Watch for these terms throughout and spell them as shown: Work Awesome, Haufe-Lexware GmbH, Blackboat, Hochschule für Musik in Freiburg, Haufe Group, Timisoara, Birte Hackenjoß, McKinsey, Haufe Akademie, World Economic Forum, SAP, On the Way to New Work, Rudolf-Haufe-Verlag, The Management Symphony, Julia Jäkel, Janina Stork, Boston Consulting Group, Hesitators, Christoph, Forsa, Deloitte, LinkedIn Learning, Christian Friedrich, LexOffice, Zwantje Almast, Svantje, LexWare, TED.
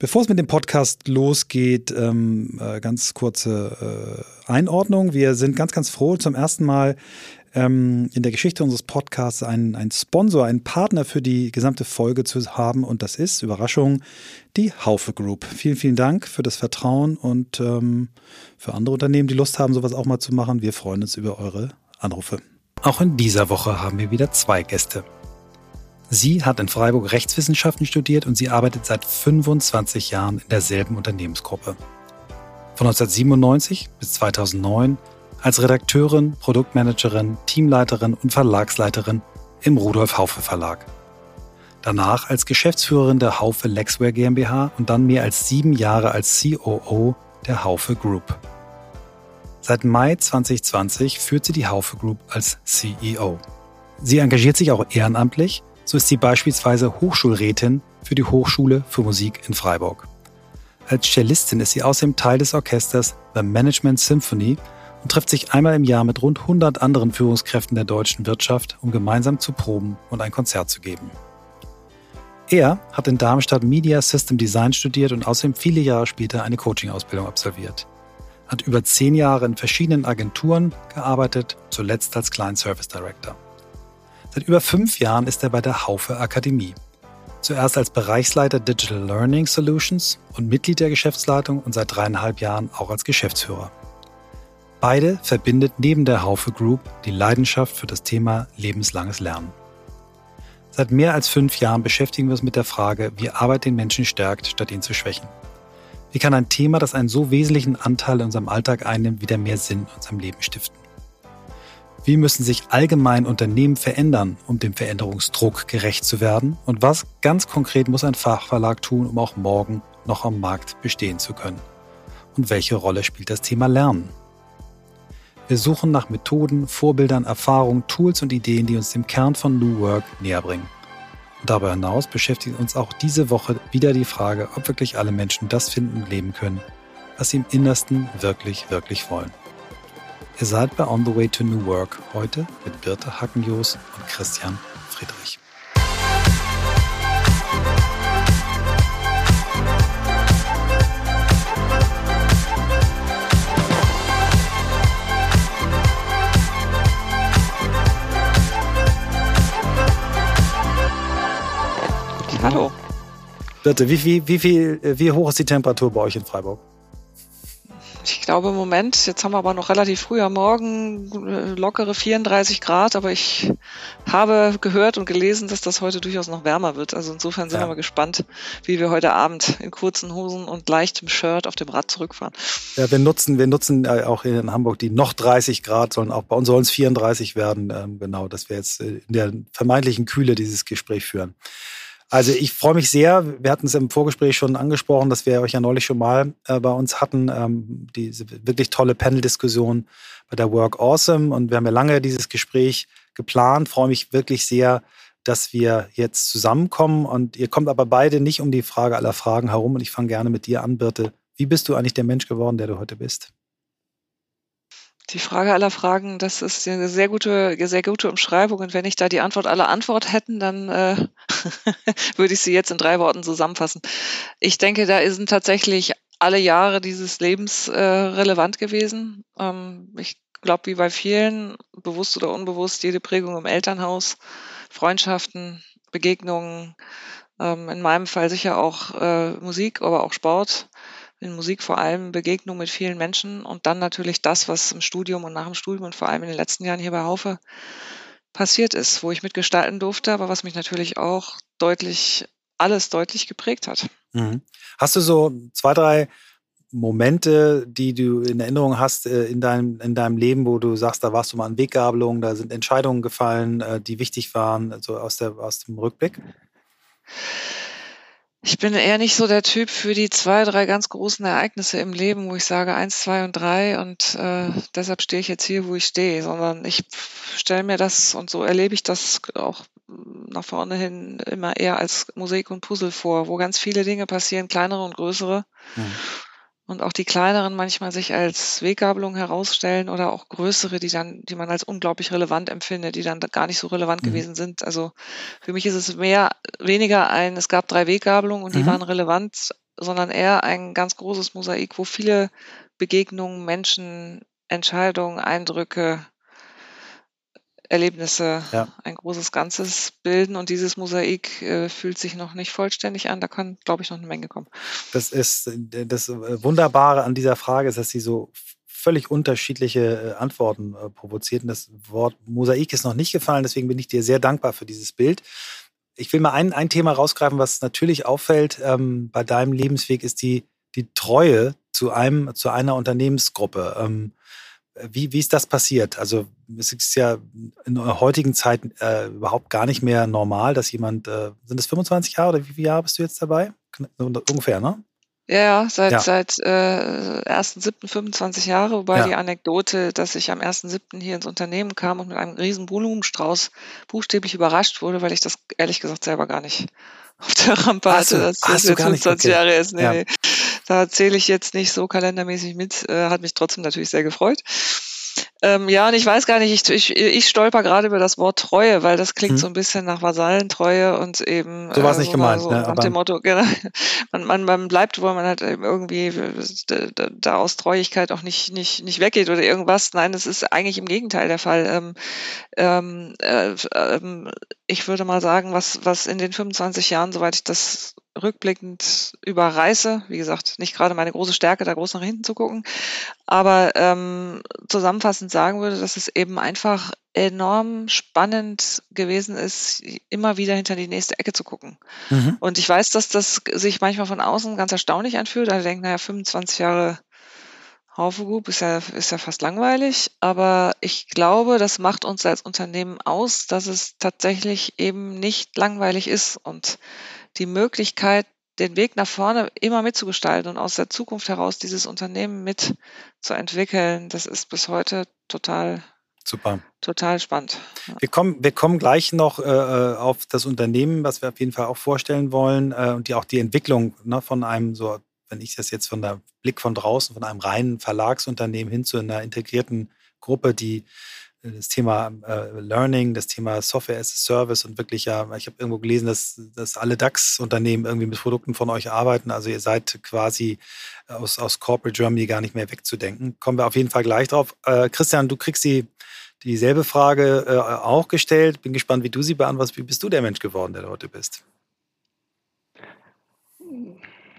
Bevor es mit dem Podcast losgeht, ganz kurze Einordnung. Wir sind ganz, ganz froh, zum ersten Mal in der Geschichte unseres Podcasts einen Sponsor, einen Partner für die gesamte Folge zu haben. Und das ist, Überraschung, die Haufe Group. Vielen, vielen Dank für das Vertrauen und für andere Unternehmen, die Lust haben, sowas auch mal zu machen. Wir freuen uns über eure Anrufe. Auch in dieser Woche haben wir wieder zwei Gäste. Sie hat in Freiburg Rechtswissenschaften studiert und sie arbeitet seit 25 Jahren in derselben Unternehmensgruppe. Von 1997 bis 2009 als Redakteurin, Produktmanagerin, Teamleiterin und Verlagsleiterin im Rudolf-Haufe-Verlag. Danach als Geschäftsführerin der Haufe-Lexware GmbH und dann mehr als 7 Jahre als COO der Haufe Group. Seit Mai 2020 führt sie die Haufe Group als CEO. Sie engagiert sich auch ehrenamtlich. So ist sie beispielsweise Hochschulrätin für die Hochschule für Musik in Freiburg. Als Cellistin ist sie außerdem Teil des Orchesters The Management Symphony und trifft sich einmal im Jahr mit rund 100 anderen Führungskräften der deutschen Wirtschaft, um gemeinsam zu proben und ein Konzert zu geben. Er hat in Darmstadt Media System Design studiert und außerdem viele Jahre später eine Coaching-Ausbildung absolviert. Hat über 10 Jahre in verschiedenen Agenturen gearbeitet, zuletzt als Client Service Director. Seit über 5 Jahren ist er bei der Haufe Akademie. Zuerst als Bereichsleiter Digital Learning Solutions und Mitglied der Geschäftsleitung und seit 3,5 Jahren auch als Geschäftsführer. Beide verbindet neben der Haufe Group die Leidenschaft für das Thema lebenslanges Lernen. Seit mehr als 5 Jahren beschäftigen wir uns mit der Frage, wie Arbeit den Menschen stärkt, statt ihn zu schwächen. Wie kann ein Thema, das einen so wesentlichen Anteil in unserem Alltag einnimmt, wieder mehr Sinn in unserem Leben stiften? Wie müssen sich allgemein Unternehmen verändern, um dem Veränderungsdruck gerecht zu werden? Und was ganz konkret muss ein Fachverlag tun, um auch morgen noch am Markt bestehen zu können? Und welche Rolle spielt das Thema Lernen? Wir suchen nach Methoden, Vorbildern, Erfahrungen, Tools und Ideen, die uns dem Kern von New Work näher bringen. Und darüber hinaus beschäftigt uns auch diese Woche wieder die Frage, ob wirklich alle Menschen das finden und leben können, was sie im Innersten wirklich, wirklich wollen. Ihr seid bei On the Way to New Work, heute mit Birte Hackenjoß und Christian Friedrich. Hallo. Birte, wie hoch ist die Temperatur bei euch in Freiburg? Ich glaube im Moment, jetzt haben wir aber noch relativ früh am Morgen, lockere 34 Grad, aber ich habe gehört und gelesen, dass das heute durchaus noch wärmer wird. Also insofern sind wir mal gespannt, wie wir heute Abend in kurzen Hosen und leichtem Shirt auf dem Rad zurückfahren. Ja, wir nutzen auch hier in Hamburg die noch 30 Grad, sollen auch bei uns sollen es 34 werden, genau, dass wir jetzt in der vermeintlichen Kühle dieses Gespräch führen. Also ich freue mich sehr, wir hatten es im Vorgespräch schon angesprochen, dass wir euch ja neulich schon mal bei uns hatten, diese wirklich tolle Panel-Diskussion bei der Work Awesome, und wir haben ja lange dieses Gespräch geplant. Ich freue mich wirklich sehr, dass wir jetzt zusammenkommen, und ihr kommt aber beide nicht um die Frage aller Fragen herum, und ich fange gerne mit dir an, Birte. Wie bist du eigentlich der Mensch geworden, der du heute bist? Die Frage aller Fragen, das ist eine sehr gute Umschreibung. Und wenn ich da die Antwort aller Antwort hätten, dann würde ich sie jetzt in 3 Worten zusammenfassen. Ich denke, da sind tatsächlich alle Jahre dieses Lebens relevant gewesen. Ich glaube, wie bei vielen, bewusst oder unbewusst, jede Prägung im Elternhaus, Freundschaften, Begegnungen, in meinem Fall sicher auch Musik, aber auch Sport. In Musik vor allem Begegnung mit vielen Menschen und dann natürlich das, was im Studium und nach dem Studium und vor allem in den letzten Jahren hier bei Haufe passiert ist, wo ich mitgestalten durfte, aber was mich natürlich auch alles deutlich geprägt hat. Mhm. Hast du so 2, 3 Momente, die du in Erinnerung hast in deinem Leben, wo du sagst, da warst du mal an Weggabelungen, da sind Entscheidungen gefallen, die wichtig waren, so aus dem Rückblick? Ich bin eher nicht so der Typ für die 2, 3 ganz großen Ereignisse im Leben, wo ich sage 1, 2 und 3 und deshalb stehe ich jetzt hier, wo ich stehe, sondern ich stelle mir das, und so erlebe ich das auch nach vorne hin, immer eher als Musik und Puzzle vor, wo ganz viele Dinge passieren, kleinere und größere, und auch die kleineren manchmal sich als Weggabelung herausstellen oder auch größere, die man als unglaublich relevant empfindet, die dann gar nicht so relevant gewesen sind. Also für mich ist es weniger es gab 3 Weggabelungen und die waren relevant, sondern eher ein ganz großes Mosaik, wo viele Begegnungen, Menschen, Entscheidungen, Eindrücke, Erlebnisse, ein großes Ganzes bilden. Und dieses Mosaik fühlt sich noch nicht vollständig an. Da kann, glaube ich, noch eine Menge kommen. Das ist das Wunderbare an dieser Frage, ist, dass sie so völlig unterschiedliche Antworten provoziert. Und das Wort Mosaik ist noch nicht gefallen. Deswegen bin ich dir sehr dankbar für dieses Bild. Ich will mal ein Thema rausgreifen, was natürlich auffällt bei deinem Lebensweg, ist die Treue zu einer Unternehmensgruppe. Wie ist das passiert? Also es ist ja in der heutigen Zeit überhaupt gar nicht mehr normal, dass jemand, sind es 25 Jahre oder wie viele Jahre bist du jetzt dabei? Ungefähr, ne? Ja, seit 1.7. 25 Jahre, wobei die Anekdote, dass ich am 1.7. hier ins Unternehmen kam und mit einem riesen Blumenstrauß buchstäblich überrascht wurde, weil ich das ehrlich gesagt selber gar nicht auf der Rampe hatte, dass das jetzt 25 Jahre ist. Nee. Da zähle ich jetzt nicht so kalendermäßig mit, hat mich trotzdem natürlich sehr gefreut. Und ich weiß gar nicht, ich stolper gerade über das Wort Treue, weil das klingt so ein bisschen nach Vasallentreue und eben so war es nicht gemeint, so, ne? Nach dem Motto, genau, man bleibt, wo man halt irgendwie da aus Treuigkeit auch nicht weggeht oder irgendwas. Nein, das ist eigentlich im Gegenteil der Fall. Ich würde mal sagen, was in den 25 Jahren, soweit ich das rückblickend überreiße, wie gesagt, nicht gerade meine große Stärke, da groß nach hinten zu gucken, aber zusammenfassend sagen würde, dass es eben einfach enorm spannend gewesen ist, immer wieder hinter die nächste Ecke zu gucken. Mhm. Und ich weiß, dass das sich manchmal von außen ganz erstaunlich anfühlt. Also ich denke, 25 Jahre Haufe Group ist ja fast langweilig, aber ich glaube, das macht uns als Unternehmen aus, dass es tatsächlich eben nicht langweilig ist und die Möglichkeit, den Weg nach vorne immer mitzugestalten und aus der Zukunft heraus dieses Unternehmen mitzuentwickeln, das ist bis heute total super, total spannend. Wir kommen gleich noch auf das Unternehmen, was wir auf jeden Fall auch vorstellen wollen und die Entwicklung, ne, von einem, so wenn ich das jetzt von der Blick von draußen, von einem reinen Verlagsunternehmen hin zu einer integrierten Gruppe, die das Thema Learning, das Thema Software as a Service und wirklich, ich habe irgendwo gelesen, dass alle DAX-Unternehmen irgendwie mit Produkten von euch arbeiten. Also ihr seid quasi aus Corporate Germany gar nicht mehr wegzudenken. Kommen wir auf jeden Fall gleich drauf. Christian, du kriegst dieselbe Frage auch gestellt. Bin gespannt, wie du sie beantwortest. Wie bist du der Mensch geworden, der du heute bist?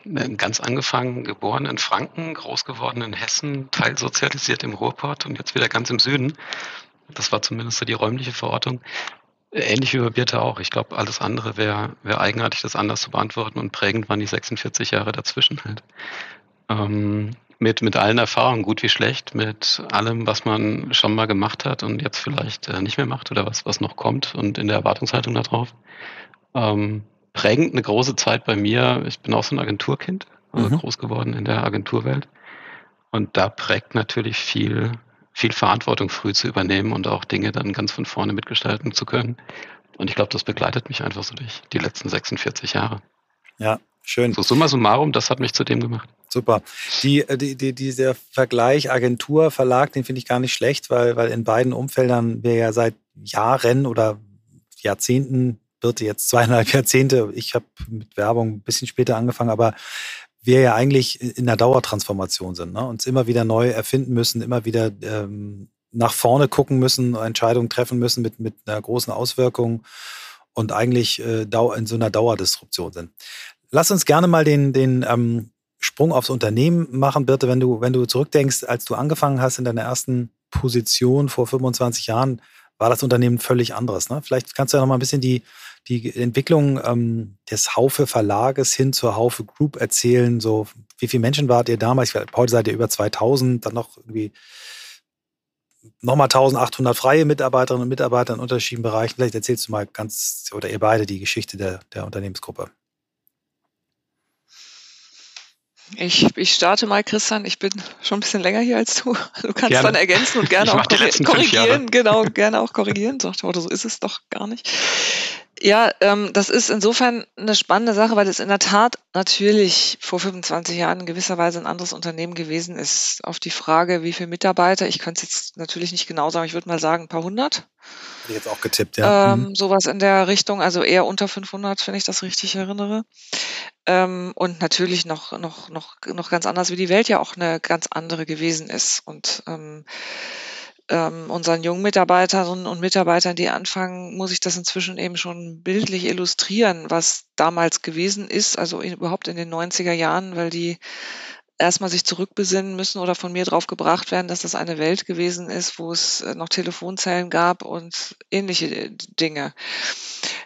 Ganz angefangen, geboren in Franken, groß geworden in Hessen, teilsozialisiert im Ruhrpott und jetzt wieder ganz im Süden. Das war zumindest so die räumliche Verortung. Ähnlich wie bei Birte auch. Ich glaube, alles andere wäre eigenartig, das anders zu beantworten, und prägend waren die 46 Jahre dazwischen halt. Mit allen Erfahrungen, gut wie schlecht, mit allem, was man schon mal gemacht hat und jetzt vielleicht nicht mehr macht oder was noch kommt und in der Erwartungshaltung darauf. Prägend eine große Zeit bei mir. Ich bin auch so ein Agenturkind, also groß geworden in der Agenturwelt. Und da prägt natürlich viel Verantwortung früh zu übernehmen und auch Dinge dann ganz von vorne mitgestalten zu können. Und ich glaube, das begleitet mich einfach so durch die letzten 46 Jahre. Ja, schön. So summa summarum, das hat mich zu dem gemacht. Super. Dieser Vergleich Agentur, Verlag, den finde ich gar nicht schlecht, weil in beiden Umfeldern wir ja seit Jahren oder Jahrzehnten, Birte jetzt 2,5 Jahrzehnte, ich habe mit Werbung ein bisschen später angefangen, aber wir ja eigentlich in der Dauertransformation sind, ne? Uns immer wieder neu erfinden müssen, immer wieder nach vorne gucken müssen, Entscheidungen treffen müssen mit einer großen Auswirkung und eigentlich in so einer Dauerdisruption sind. Lass uns gerne mal den Sprung aufs Unternehmen machen, Birte, wenn du zurückdenkst, als du angefangen hast in deiner ersten Position vor 25 Jahren, war das Unternehmen völlig anderes, ne? Vielleicht kannst du ja noch mal ein bisschen die Entwicklung des Haufe Verlages hin zur Haufe Group erzählen. So, wie viele Menschen wart ihr damals? Heute seid ihr über 2000, dann noch irgendwie nochmal 1800 freie Mitarbeiterinnen und Mitarbeiter in unterschiedlichen Bereichen. Vielleicht erzählst du mal ganz, oder ihr beide, die Geschichte der Unternehmensgruppe. Ich starte mal, Christian. Ich bin schon ein bisschen länger hier als du. Du kannst gerne dann ergänzen und gerne auch korrigieren. Genau, gerne auch korrigieren. So ist es doch gar nicht. Ja, das ist insofern eine spannende Sache, weil es in der Tat natürlich vor 25 Jahren in gewisser Weise ein anderes Unternehmen gewesen ist. Auf die Frage, wie viele Mitarbeiter, ich kann es jetzt natürlich nicht genau sagen, ich würde mal sagen, ein paar hundert. Hätte ich jetzt auch getippt, ja. Sowas in der Richtung, also eher unter 500, wenn ich das richtig erinnere. Und natürlich noch ganz anders, wie die Welt ja auch eine ganz andere gewesen ist. Und unseren jungen Mitarbeiterinnen und Mitarbeitern, die anfangen, muss ich das inzwischen eben schon bildlich illustrieren, was damals gewesen ist, also überhaupt in den 90er Jahren, weil die erstmal sich zurückbesinnen müssen oder von mir drauf gebracht werden, dass das eine Welt gewesen ist, wo es noch Telefonzellen gab und ähnliche Dinge.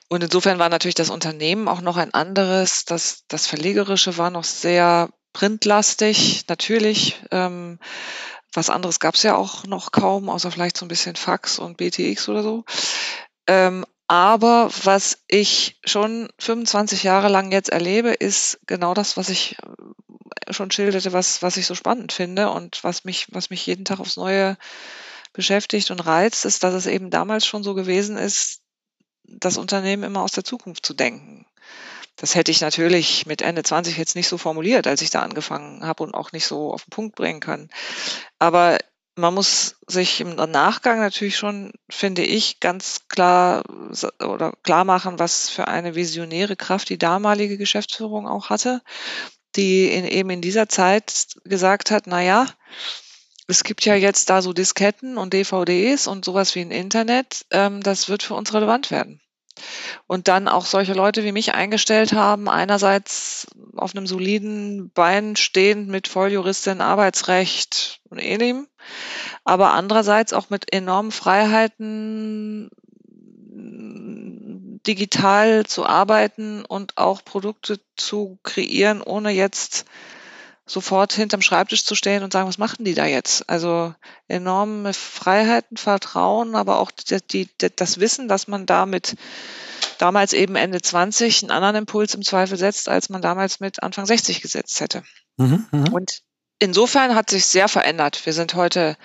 Und insofern war natürlich das Unternehmen auch noch ein anderes, das Verlegerische war noch sehr printlastig, natürlich, was anderes gab es ja auch noch kaum, außer vielleicht so ein bisschen Fax und BTX oder so. Aber was ich schon 25 Jahre lang jetzt erlebe, ist genau das, was ich schon schilderte, was ich so spannend finde und was mich jeden Tag aufs Neue beschäftigt und reizt, ist, dass es eben damals schon so gewesen ist, das Unternehmen immer aus der Zukunft zu denken. Das hätte ich natürlich mit Ende 20 jetzt nicht so formuliert, als ich da angefangen habe und auch nicht so auf den Punkt bringen können. Aber man muss sich im Nachgang natürlich schon, finde ich, ganz klar oder klar machen, was für eine visionäre Kraft die damalige Geschäftsführung auch hatte, die eben in dieser Zeit gesagt hat, naja, es gibt ja jetzt da so Disketten und DVDs und sowas wie ein Internet, das wird für uns relevant werden. Und dann auch solche Leute wie mich eingestellt haben, einerseits auf einem soliden Bein stehend mit Volljuristin, Arbeitsrecht und ähnlichem, aber andererseits auch mit enormen Freiheiten, digital zu arbeiten und auch Produkte zu kreieren, ohne jetzt sofort hinterm Schreibtisch zu stehen und sagen, was machen die da jetzt? Also enorme Freiheiten, Vertrauen, aber auch das Wissen, dass man da mit damals eben Ende 20 einen anderen Impuls im Zweifel setzt, als man damals mit Anfang 60 gesetzt hätte. Und insofern hat sich sehr verändert. Wir sind heute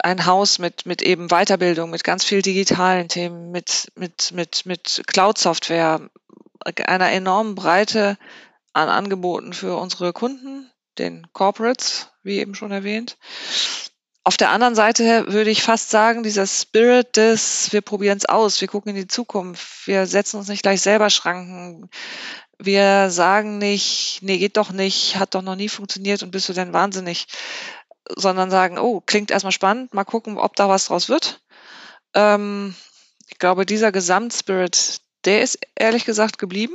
ein Haus mit eben Weiterbildung, mit ganz viel digitalen Themen, mit Cloud-Software, einer enormen Breite an Angeboten für unsere Kunden, den Corporates, wie eben schon erwähnt. Auf der anderen Seite würde ich fast sagen, dieser Spirit des, wir probieren es aus, wir gucken in die Zukunft, wir setzen uns nicht gleich selber Schranken, wir sagen nicht, nee, geht doch nicht, hat doch noch nie funktioniert und bist du denn wahnsinnig, sondern sagen, oh, klingt erstmal spannend, mal gucken, ob da was draus wird. Ich glaube, dieser Gesamtspirit, der ist ehrlich gesagt geblieben.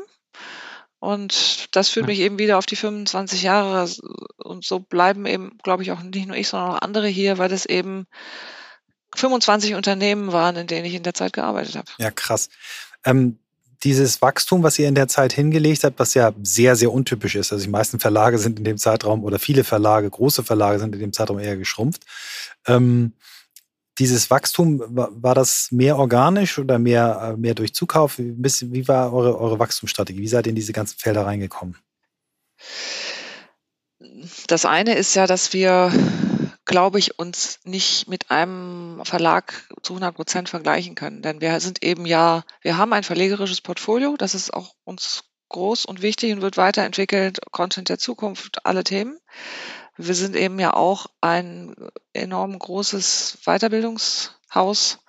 Und das führt mich eben wieder auf die 25 Jahre und so bleiben eben, glaube ich, auch nicht nur ich, sondern auch andere hier, weil das eben 25 Unternehmen waren, in denen ich in der Zeit gearbeitet habe. Ja, krass. Dieses Wachstum, was ihr in der Zeit hingelegt habt, was ja sehr, sehr untypisch ist, also die meisten Verlage sind in dem Zeitraum oder viele Verlage, große Verlage sind in dem Zeitraum eher geschrumpft. Dieses Wachstum, war das mehr organisch oder mehr durch Zukauf? Wie war eure Wachstumsstrategie? Wie seid ihr in diese ganzen Felder reingekommen? Das eine ist ja, dass wir, glaube ich, uns nicht mit einem Verlag zu 100% vergleichen können. Denn wir sind eben wir haben ein verlegerisches Portfolio, das ist auch uns groß und wichtig und wird weiterentwickelt, Content der Zukunft, alle Themen. Wir sind eben ja auch ein enorm großes Weiterbildungshaus,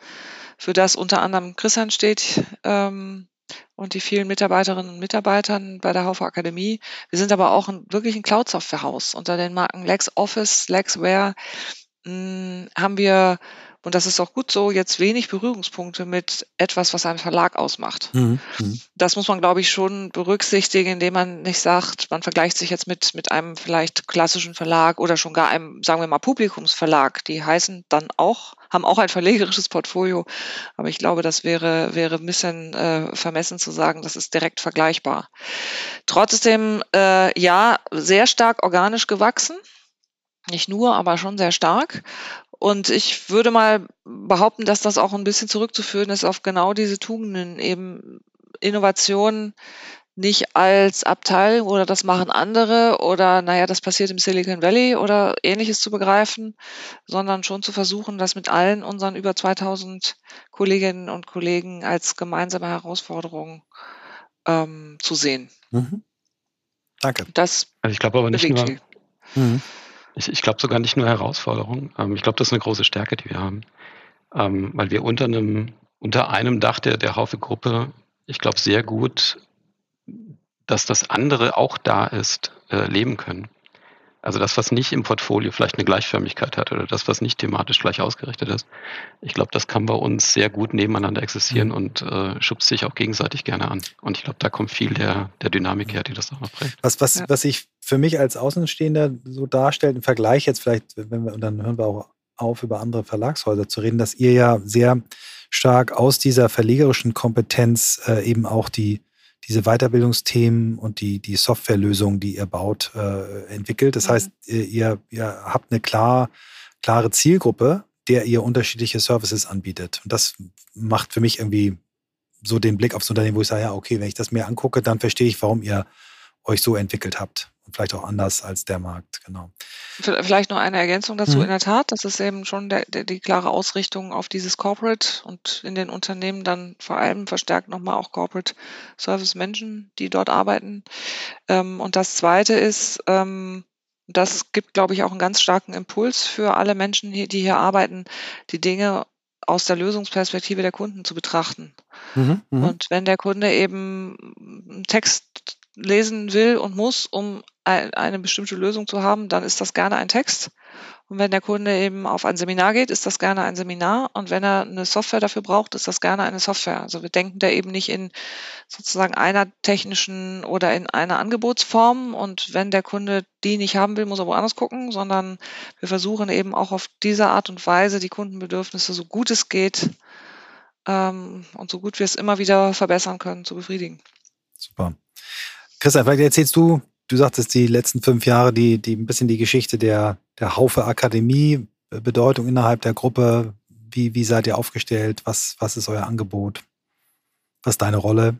für das unter anderem Christian steht und die vielen Mitarbeiterinnen und Mitarbeitern bei der Haufe Akademie. Wir sind aber auch wirklich ein Cloud-Software-Haus. Unter den Marken LexOffice, LexWare haben wir, und das ist auch gut so, jetzt wenig Berührungspunkte mit etwas, was einen Verlag ausmacht. Das muss man, glaube ich, schon berücksichtigen, indem man nicht sagt, man vergleicht sich jetzt mit einem vielleicht klassischen Verlag oder schon gar einem, sagen wir mal, Publikumsverlag. Die heißen dann auch, haben auch ein verlegerisches Portfolio. Aber ich glaube, das wäre ein bisschen vermessen zu sagen, das ist direkt vergleichbar. Trotzdem, sehr stark organisch gewachsen. Nicht nur, aber schon sehr stark. Und ich würde mal behaupten, dass das auch ein bisschen zurückzuführen ist auf genau diese Tugenden, eben Innovation, nicht als Abteilung oder das machen andere oder naja, das passiert im Silicon Valley oder Ähnliches zu begreifen, sondern schon zu versuchen, das mit allen unseren über 2000 Kolleginnen und Kollegen als gemeinsame Herausforderung zu sehen. Mhm. Danke. Das also ich glaube aber nicht nur, ich glaube sogar nicht nur Herausforderung. Ich glaube, das ist eine große Stärke, die wir haben, weil wir unter einem Dach der Haufe Gruppe, ich glaube, sehr gut, dass das andere auch da ist, leben können. Also das, was nicht im Portfolio vielleicht eine Gleichförmigkeit hat oder das, was nicht thematisch gleich ausgerichtet ist, ich glaube, das kann bei uns sehr gut nebeneinander existieren und schubst sich auch gegenseitig gerne an. Und ich glaube, da kommt viel der Dynamik her, die das auch noch prägt. Was sich für mich als Außenstehender so darstellt, im Vergleich jetzt vielleicht, und dann hören wir auch auf, über andere Verlagshäuser zu reden, dass ihr ja sehr stark aus dieser verlegerischen Kompetenz eben auch diese Weiterbildungsthemen und die Softwarelösungen, die ihr baut, entwickelt. Das heißt, ihr habt eine klare Zielgruppe, der ihr unterschiedliche Services anbietet. Und das macht für mich irgendwie so den Blick aufs Unternehmen, wo ich sage, ja, okay, wenn ich das mir angucke, dann verstehe ich, warum ihr euch so entwickelt habt. Und vielleicht auch anders als der Markt, genau. Vielleicht noch eine Ergänzung dazu. In der Tat, das ist eben schon die klare Ausrichtung auf dieses Corporate und in den Unternehmen dann vor allem verstärkt nochmal auch Corporate Service Menschen, die dort arbeiten. Und das Zweite ist, das gibt, glaube ich, auch einen ganz starken Impuls für alle Menschen, die hier arbeiten, die Dinge aus der Lösungsperspektive der Kunden zu betrachten. Und wenn der Kunde eben einen Text lesen will und muss, um eine bestimmte Lösung zu haben, dann ist das gerne ein Text. Und wenn der Kunde eben auf ein Seminar geht, ist das gerne ein Seminar. Und wenn er eine Software dafür braucht, ist das gerne eine Software. Also wir denken da eben nicht in sozusagen einer technischen oder in einer Angebotsform. Und wenn der Kunde die nicht haben will, muss er woanders gucken, sondern wir versuchen eben auch auf diese Art und Weise die Kundenbedürfnisse, so gut es geht, und so gut wir es immer wieder verbessern können, zu befriedigen. Super. Christian, vielleicht erzählst du sagtest die letzten 5 Jahre, die ein bisschen die Geschichte der Haufe Akademie, Bedeutung innerhalb der Gruppe, wie seid ihr aufgestellt, was ist euer Angebot, was ist deine Rolle?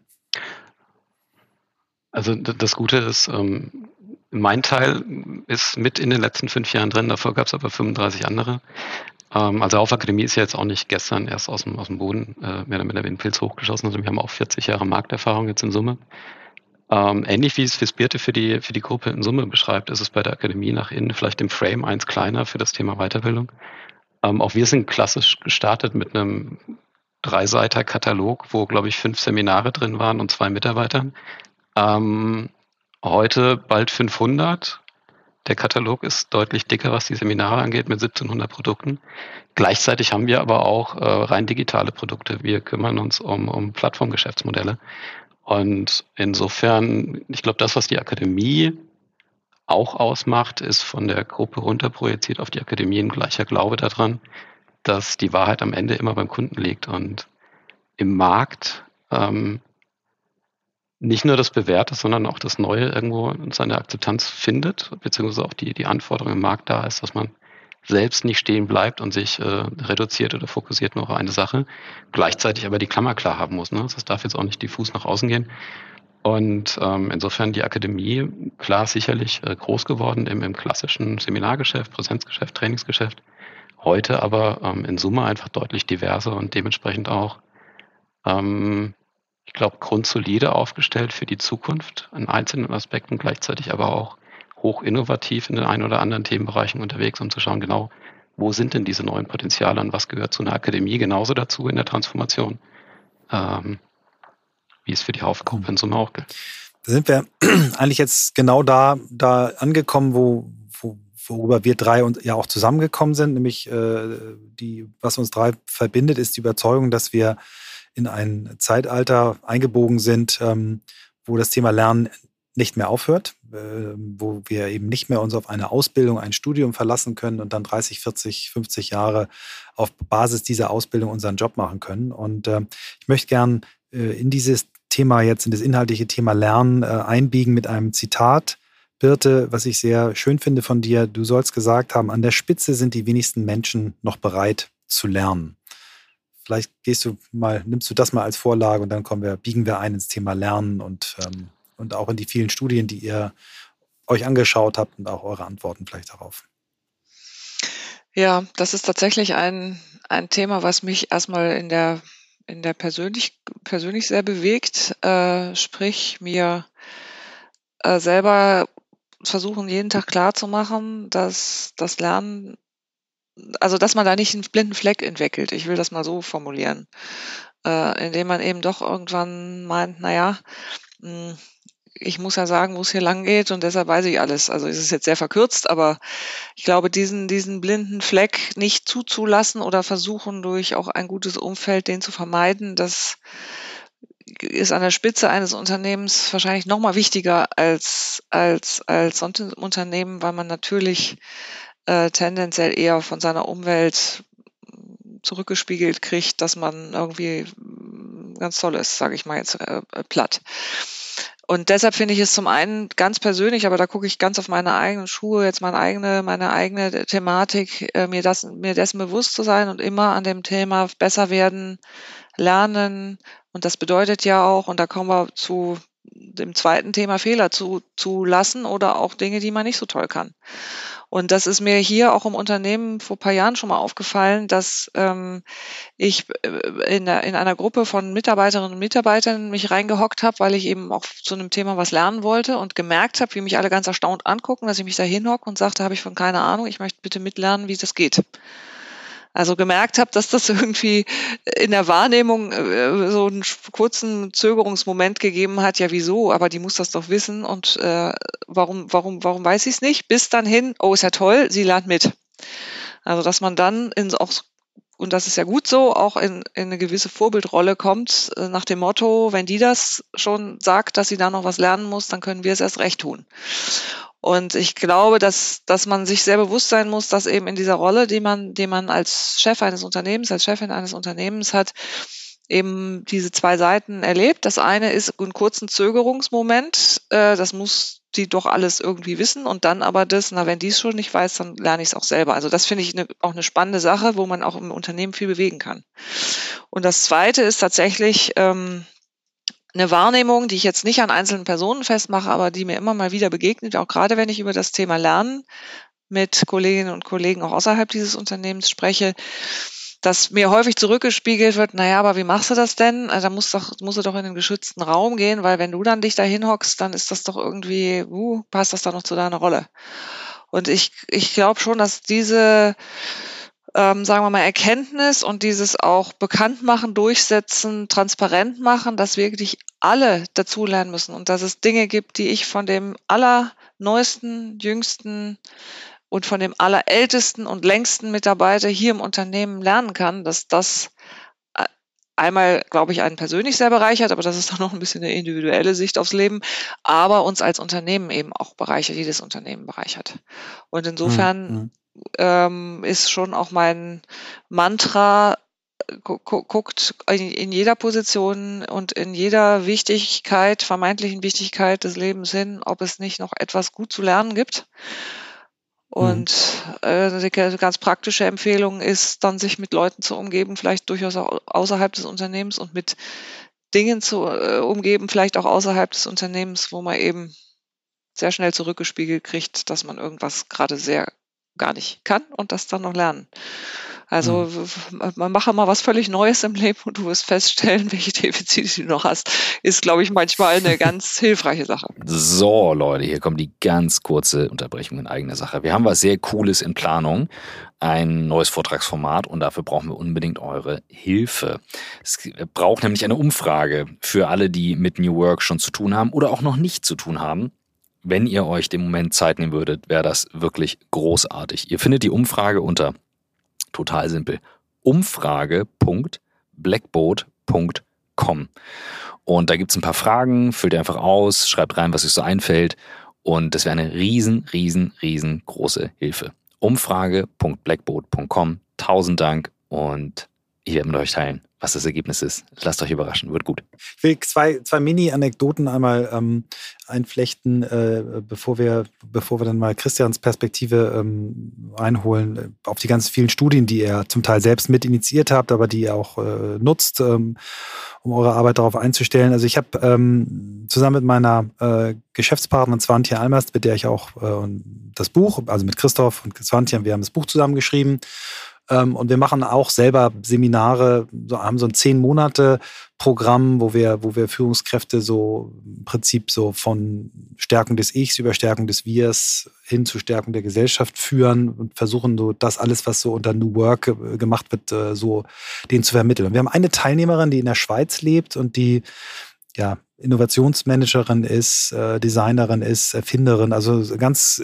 Also das Gute ist, mein Teil ist mit in den letzten 5 Jahren drin, davor gab es aber 35 andere. Also Haufe Akademie ist ja jetzt auch nicht gestern erst aus dem Boden mehr oder weniger wie ein Pilz hochgeschossen, sondern wir haben auch 40 Jahre Markterfahrung jetzt in Summe. Ähnlich wie es Birte für die Gruppe in Summe beschreibt, ist es bei der Akademie nach innen vielleicht im Frame 1 kleiner für das Thema Weiterbildung. Auch wir sind klassisch gestartet mit einem 3-Seiter-Katalog, wo, glaube ich, 5 Seminare drin waren und 2 Mitarbeitern. Heute bald 500. Der Katalog ist deutlich dicker, was die Seminare angeht, mit 1700 Produkten. Gleichzeitig haben wir aber auch rein digitale Produkte. Wir kümmern uns um Plattformgeschäftsmodelle. Und insofern, ich glaube, das, was die Akademie auch ausmacht, ist von der Gruppe runterprojiziert auf die Akademie ein gleicher Glaube daran, dass die Wahrheit am Ende immer beim Kunden liegt und im Markt nicht nur das Bewährte, sondern auch das Neue irgendwo seine Akzeptanz findet, beziehungsweise auch die Anforderung im Markt da ist, dass man selbst nicht stehen bleibt und sich reduziert oder fokussiert nur auf eine Sache, gleichzeitig aber die Klammer klar haben muss. Ne? Das darf jetzt auch nicht diffus nach außen gehen. Und insofern die Akademie, klar, sicherlich groß geworden im klassischen Seminargeschäft, Präsenzgeschäft, Trainingsgeschäft. Heute aber in Summe einfach deutlich diverser und dementsprechend auch, ich glaube, grundsolide aufgestellt für die Zukunft an einzelnen Aspekten, gleichzeitig aber auch hoch innovativ in den ein oder anderen Themenbereichen unterwegs, um zu schauen, genau, wo sind denn diese neuen Potenziale und was gehört zu einer Akademie genauso dazu in der Transformation, wie es für die Haufe Group in Summe auch gilt. Da sind wir eigentlich jetzt genau da angekommen, worüber wir 3 und ja auch zusammengekommen sind, nämlich was uns 3 verbindet, ist die Überzeugung, dass wir in ein Zeitalter eingebogen sind, wo das Thema Lernen nicht mehr aufhört, wo wir eben nicht mehr uns auf eine Ausbildung, ein Studium verlassen können und dann 30, 40, 50 Jahre auf Basis dieser Ausbildung unseren Job machen können. Und ich möchte gern in dieses Thema jetzt, in das inhaltliche Thema Lernen einbiegen mit einem Zitat, Birte, was ich sehr schön finde von dir. Du sollst gesagt haben, an der Spitze sind die wenigsten Menschen noch bereit zu lernen. Vielleicht nimmst du das mal als Vorlage und dann biegen wir ein ins Thema Lernen und und auch in die vielen Studien, die ihr euch angeschaut habt und auch eure Antworten vielleicht darauf? Ja, das ist tatsächlich ein Thema, was mich erstmal in der persönlich sehr bewegt, sprich mir selber versuchen, jeden Tag klarzumachen, dass das Lernen, also dass man da nicht einen blinden Fleck entwickelt. Ich will das mal so formulieren, indem man eben doch irgendwann meint, naja, ich muss ja sagen, wo es hier lang geht und deshalb weiß ich alles. Also es ist jetzt sehr verkürzt, aber ich glaube, diesen blinden Fleck nicht zuzulassen oder versuchen, durch auch ein gutes Umfeld den zu vermeiden, das ist an der Spitze eines Unternehmens wahrscheinlich noch mal wichtiger als sonst ein Unternehmen, weil man natürlich tendenziell eher von seiner Umwelt zurückgespiegelt kriegt, dass man irgendwie ganz toll ist, sage ich mal jetzt platt. Und deshalb finde ich es zum einen ganz persönlich, aber da gucke ich ganz auf meine eigenen Schuhe, jetzt meine eigene Thematik, mir dessen bewusst zu sein und immer an dem Thema besser werden, lernen. Und das bedeutet ja auch, und da kommen wir zu dem zweiten Thema, Fehler zu lassen oder auch Dinge, die man nicht so toll kann. Und das ist mir hier auch im Unternehmen vor ein paar Jahren schon mal aufgefallen, dass ich in einer Gruppe von Mitarbeiterinnen und Mitarbeitern mich reingehockt habe, weil ich eben auch zu einem Thema was lernen wollte und gemerkt habe, wie mich alle ganz erstaunt angucken, dass ich mich da hinhocke und sagte, habe ich von keine Ahnung, ich möchte bitte mitlernen, wie das geht. Also gemerkt habe, dass das irgendwie in der Wahrnehmung so einen kurzen Zögerungsmoment gegeben hat, ja wieso, aber die muss das doch wissen und warum weiß ich es nicht, bis dann hin, oh ist ja toll, sie lernt mit. Also dass man dann, und das ist ja gut so, auch in eine gewisse Vorbildrolle kommt, nach dem Motto, wenn die das schon sagt, dass sie da noch was lernen muss, dann können wir es erst recht tun. Und ich glaube, dass man sich sehr bewusst sein muss, dass eben in dieser Rolle, die man als Chef eines Unternehmens, als Chefin eines Unternehmens hat, eben diese zwei Seiten erlebt. Das eine ist einen kurzen Zögerungsmoment, das muss die doch alles irgendwie wissen und dann aber wenn die es schon nicht weiß, dann lerne ich es auch selber. Also das finde ich auch eine spannende Sache, wo man auch im Unternehmen viel bewegen kann. Und das zweite ist tatsächlich eine Wahrnehmung, die ich jetzt nicht an einzelnen Personen festmache, aber die mir immer mal wieder begegnet, auch gerade wenn ich über das Thema Lernen mit Kolleginnen und Kollegen auch außerhalb dieses Unternehmens spreche, dass mir häufig zurückgespiegelt wird, naja, aber wie machst du das denn? Also, da musst du doch in den geschützten Raum gehen, weil wenn du dann dich da hinhockst, dann ist das doch irgendwie, passt das da noch zu deiner Rolle? Und ich glaube schon, dass diese sagen wir mal Erkenntnis und dieses auch bekannt machen, durchsetzen, transparent machen, dass wirklich alle dazulernen müssen und dass es Dinge gibt, die ich von dem allerneuesten, jüngsten und von dem allerältesten und längsten Mitarbeiter hier im Unternehmen lernen kann, dass das einmal, glaube ich, einen persönlich sehr bereichert, aber das ist doch noch ein bisschen eine individuelle Sicht aufs Leben, aber uns als Unternehmen eben auch bereichert, jedes Unternehmen bereichert. Und insofern ist schon auch mein Mantra, guckt in jeder Position und in jeder Wichtigkeit, vermeintlichen Wichtigkeit des Lebens hin, ob es nicht noch etwas gut zu lernen gibt. Und eine ganz praktische Empfehlung ist, dann sich mit Leuten zu umgeben, vielleicht durchaus auch außerhalb des Unternehmens und mit Dingen zu umgeben, vielleicht auch außerhalb des Unternehmens, wo man eben sehr schnell zurückgespiegelt kriegt, dass man irgendwas gerade sehr gar nicht kann und das dann noch lernen. Also man mache mal was völlig Neues im Leben und du wirst feststellen, welche Defizite du noch hast. Ist, glaube ich, manchmal eine ganz hilfreiche Sache. So, Leute, hier kommt die ganz kurze Unterbrechung in eigener Sache. Wir haben was sehr Cooles in Planung, ein neues Vortragsformat und dafür brauchen wir unbedingt eure Hilfe. Es braucht nämlich eine Umfrage für alle, die mit New Work schon zu tun haben oder auch noch nicht zu tun haben. Wenn ihr euch den Moment Zeit nehmen würdet, wäre das wirklich großartig. Ihr findet die Umfrage unter, total simpel, umfrage.blackboat.com. Und da gibt es ein paar Fragen, füllt ihr einfach aus, schreibt rein, was euch so einfällt. Und das wäre eine riesengroße Hilfe. Umfrage.blackboat.com. 1000 Dank und ich werde mit euch teilen, was das Ergebnis ist. Lasst euch überraschen, wird gut. Ich will zwei Mini-Anekdoten einmal einflechten, bevor wir dann mal Christians Perspektive einholen, auf die ganz vielen Studien, die ihr zum Teil selbst mit initiiert habt, aber die ihr auch nutzt, um eure Arbeit darauf einzustellen. Also ich habe zusammen mit meiner Geschäftspartnerin Zwantje Almast, mit der ich auch das Buch, also mit Christoph und Svantje, wir haben das Buch zusammen geschrieben. Und wir machen auch selber Seminare, haben so ein 10-Monate-Programm, wo wir Führungskräfte so im Prinzip so von Stärkung des Ichs über Stärkung des Wirs hin zu Stärkung der Gesellschaft führen und versuchen, so das alles, was so unter New Work gemacht wird, so denen zu vermitteln. Und wir haben eine Teilnehmerin, die in der Schweiz lebt und die ja Innovationsmanagerin ist, Designerin ist, Erfinderin, also ganz...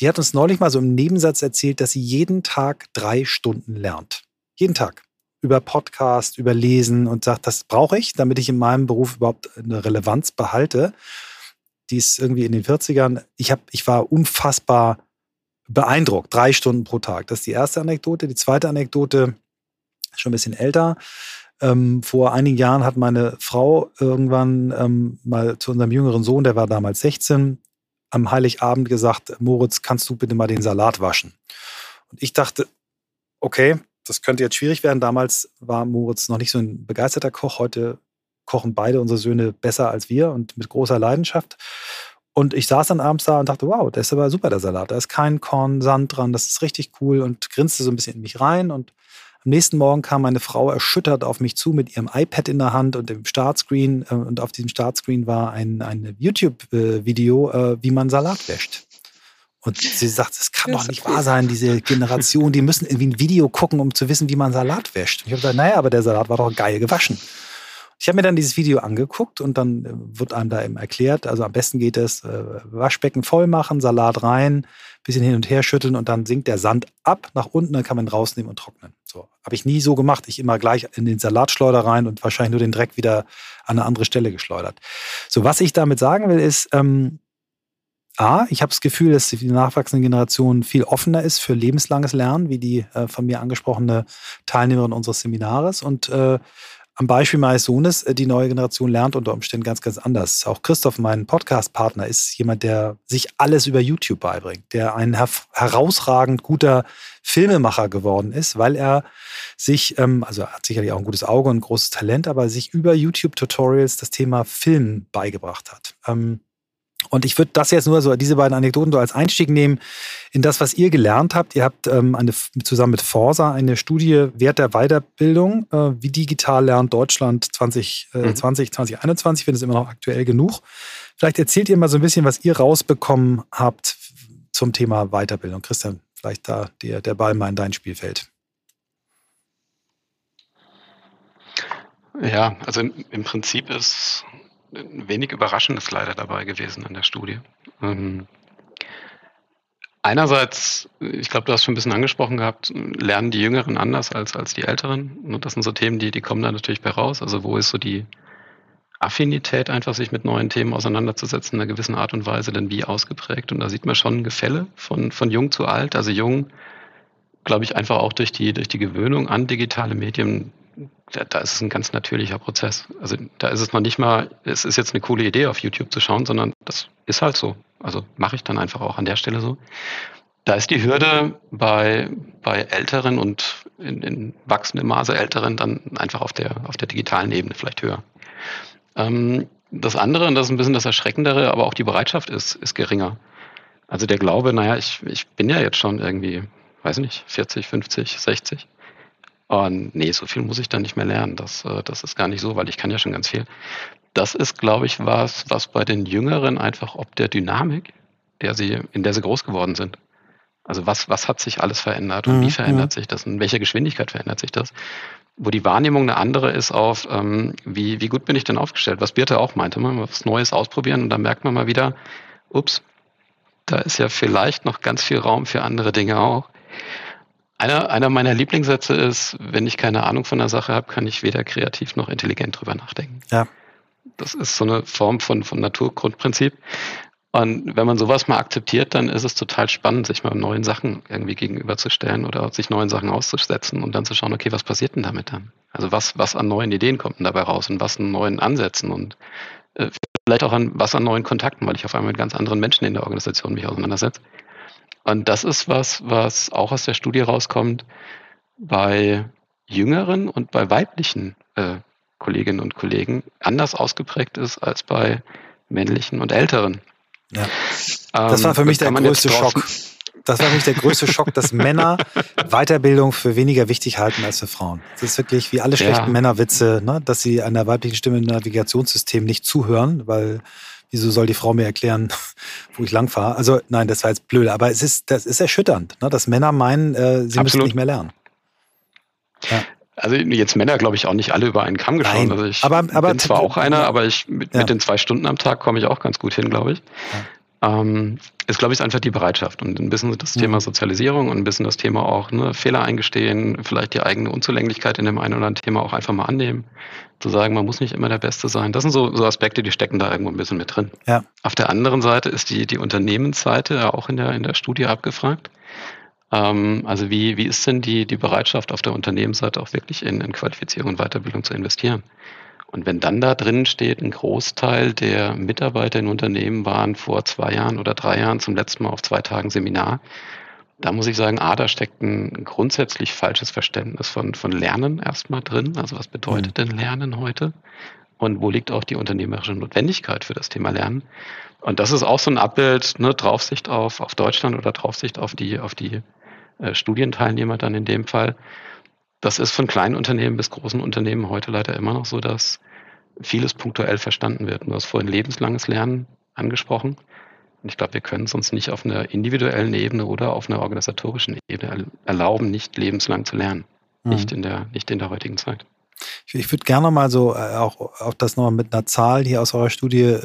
Die hat uns neulich mal so im Nebensatz erzählt, dass sie jeden Tag 3 Stunden lernt. Jeden Tag. Über Podcast, über Lesen und sagt, das brauche ich, damit ich in meinem Beruf überhaupt eine Relevanz behalte. Die ist irgendwie in den 40ern. Ich war unfassbar beeindruckt. 3 Stunden pro Tag. Das ist die erste Anekdote. Die zweite Anekdote, schon ein bisschen älter. Vor einigen Jahren hat meine Frau irgendwann mal zu unserem jüngeren Sohn, der war damals 16, am Heiligabend gesagt, Moritz, kannst du bitte mal den Salat waschen? Und ich dachte, okay, das könnte jetzt schwierig werden. Damals war Moritz noch nicht so ein begeisterter Koch. Heute kochen beide unsere Söhne besser als wir und mit großer Leidenschaft. Und ich saß dann abends da und dachte, wow, das ist aber super, der Salat. Da ist kein Kornsand dran, das ist richtig cool, und grinste so ein bisschen in mich rein. Und am nächsten Morgen kam meine Frau erschüttert auf mich zu mit ihrem iPad in der Hand und dem Startscreen. Und auf diesem Startscreen war ein YouTube-Video, wie man Salat wäscht. Und sie sagt, das kann doch nicht wahr sein, diese Generation, die müssen irgendwie ein Video gucken, um zu wissen, wie man Salat wäscht. Und ich habe gesagt, naja, aber der Salat war doch geil gewaschen. Ich habe mir dann dieses Video angeguckt und dann wird einem da eben erklärt, also am besten geht es, Waschbecken voll machen, Salat rein, bisschen hin und her schütteln und dann sinkt der Sand ab nach unten, dann kann man ihn rausnehmen und trocknen. So, habe ich nie so gemacht. Ich immer gleich in den Salatschleuder rein und wahrscheinlich nur den Dreck wieder an eine andere Stelle geschleudert. So, was ich damit sagen will ist, ich habe das Gefühl, dass die nachwachsende Generation viel offener ist für lebenslanges Lernen, wie die von mir angesprochene Teilnehmerin unseres Seminares, und am Beispiel meines Sohnes, die neue Generation lernt unter Umständen ganz, ganz anders. Auch Christoph, mein Podcast-Partner, ist jemand, der sich alles über YouTube beibringt, der ein herausragend guter Filmemacher geworden ist, weil er sich, also hat sicherlich auch ein gutes Auge und ein großes Talent, aber sich über YouTube-Tutorials das Thema Film beigebracht hat. Und ich würde das jetzt nur so, diese beiden Anekdoten so als Einstieg nehmen in das, was ihr gelernt habt. Ihr habt zusammen mit Forsa eine Studie Wert der Weiterbildung, wie digital lernt Deutschland 2021. Ich finde es immer noch aktuell genug. Vielleicht erzählt ihr mal so ein bisschen, was ihr rausbekommen habt zum Thema Weiterbildung. Christian, vielleicht da der Ball mal in dein Spielfeld. Ja, also im Prinzip ist... wenig Überraschendes leider dabei gewesen in der Studie. Einerseits, ich glaube, du hast schon ein bisschen angesprochen gehabt, lernen die Jüngeren anders als die Älteren. Und das sind so Themen, die kommen da natürlich bei raus. Also wo ist so die Affinität, einfach sich mit neuen Themen auseinanderzusetzen, in einer gewissen Art und Weise, denn wie ausgeprägt? Und da sieht man schon ein Gefälle von jung zu alt. Also jung, glaube ich, einfach auch durch die Gewöhnung an digitale Medien, da ist es ein ganz natürlicher Prozess. Also da ist es noch nicht mal, es ist jetzt eine coole Idee, auf YouTube zu schauen, sondern das ist halt so. Also mache ich dann einfach auch an der Stelle so. Da ist die Hürde bei Älteren und in wachsendem Maße Älteren dann einfach auf der digitalen Ebene vielleicht höher. Das andere, und das ist ein bisschen das Erschreckendere, aber auch die Bereitschaft ist geringer. Also der Glaube, naja, ich bin ja jetzt schon irgendwie, weiß nicht, 40, 50, 60. Und nee, so viel muss ich dann nicht mehr lernen. Das ist gar nicht so, weil ich kann ja schon ganz viel. Das ist, glaube ich, was bei den Jüngeren einfach ob der Dynamik, in der sie groß geworden sind. Also was hat sich alles verändert und wie verändert sich das und in welcher Geschwindigkeit verändert sich das? Wo die Wahrnehmung eine andere ist auf, wie gut bin ich denn aufgestellt? Was Birte auch meinte, mal was Neues ausprobieren und dann merkt man mal wieder, ups, da ist ja vielleicht noch ganz viel Raum für andere Dinge auch. Einer meiner Lieblingssätze ist, wenn ich keine Ahnung von der Sache habe, kann ich weder kreativ noch intelligent drüber nachdenken. Ja. Das ist so eine Form von Naturgrundprinzip. Und wenn man sowas mal akzeptiert, dann ist es total spannend, sich mal neuen Sachen irgendwie gegenüberzustellen oder sich neuen Sachen auszusetzen und dann zu schauen, okay, was passiert denn damit dann? Also was an neuen Ideen kommt denn dabei raus und was an neuen Ansätzen und vielleicht auch an neuen Kontakten, weil ich auf einmal mit ganz anderen Menschen in der Organisation mich auseinandersetze. Und das ist was auch aus der Studie rauskommt bei jüngeren und bei weiblichen Kolleginnen und Kollegen anders ausgeprägt ist als bei männlichen und älteren. Ja. Das war für mich der größte Schock. Das war für mich der größte Schock, dass Männer Weiterbildung für weniger wichtig halten als für Frauen. Das ist wirklich wie alle schlechten Männerwitze, ne? Dass sie einer weiblichen Stimme im Navigationssystem nicht zuhören, weil wieso soll die Frau mir erklären, wo ich langfahre? Also nein, das war jetzt blöd, aber das ist erschütternd, ne? Dass Männer meinen, sie müssen nicht mehr lernen. Ja. Also jetzt Männer, glaube ich, auch nicht alle über einen Kamm geschoren. Also ich bin zwar auch einer, aber mit den 2 Stunden am Tag komme ich auch ganz gut hin, glaube ich. Ja. Ist einfach die Bereitschaft und ein bisschen das Thema Sozialisierung und ein bisschen das Thema auch Fehler eingestehen, vielleicht die eigene Unzulänglichkeit in dem einen oder anderen Thema auch einfach mal annehmen. Zu sagen, man muss nicht immer der Beste sein. Das sind so Aspekte, die stecken da irgendwo ein bisschen mit drin. Ja. Auf der anderen Seite ist die Unternehmensseite auch in der Studie abgefragt. Also wie ist denn die Bereitschaft auf der Unternehmensseite auch wirklich in Qualifizierung und Weiterbildung zu investieren? Und wenn dann da drin steht, ein Großteil der Mitarbeiter in Unternehmen waren vor 2 Jahren oder 3 Jahren zum letzten Mal auf 2 Tagen Seminar, da muss ich sagen, da steckt ein grundsätzlich falsches Verständnis von Lernen erstmal drin. Also was bedeutet denn Lernen heute? Und wo liegt auch die unternehmerische Notwendigkeit für das Thema Lernen? Und das ist auch so ein Abbild, Draufsicht auf Deutschland oder Draufsicht auf die Studienteilnehmer dann in dem Fall. Das ist von kleinen Unternehmen bis großen Unternehmen heute leider immer noch so, dass vieles punktuell verstanden wird. Und du hast vorhin lebenslanges Lernen angesprochen. Und ich glaube, wir können es uns nicht auf einer individuellen Ebene oder auf einer organisatorischen Ebene erlauben, nicht lebenslang zu lernen. Mhm. Nicht in der heutigen Zeit. Ich würde gerne mal so auch das nochmal mit einer Zahl hier aus eurer Studie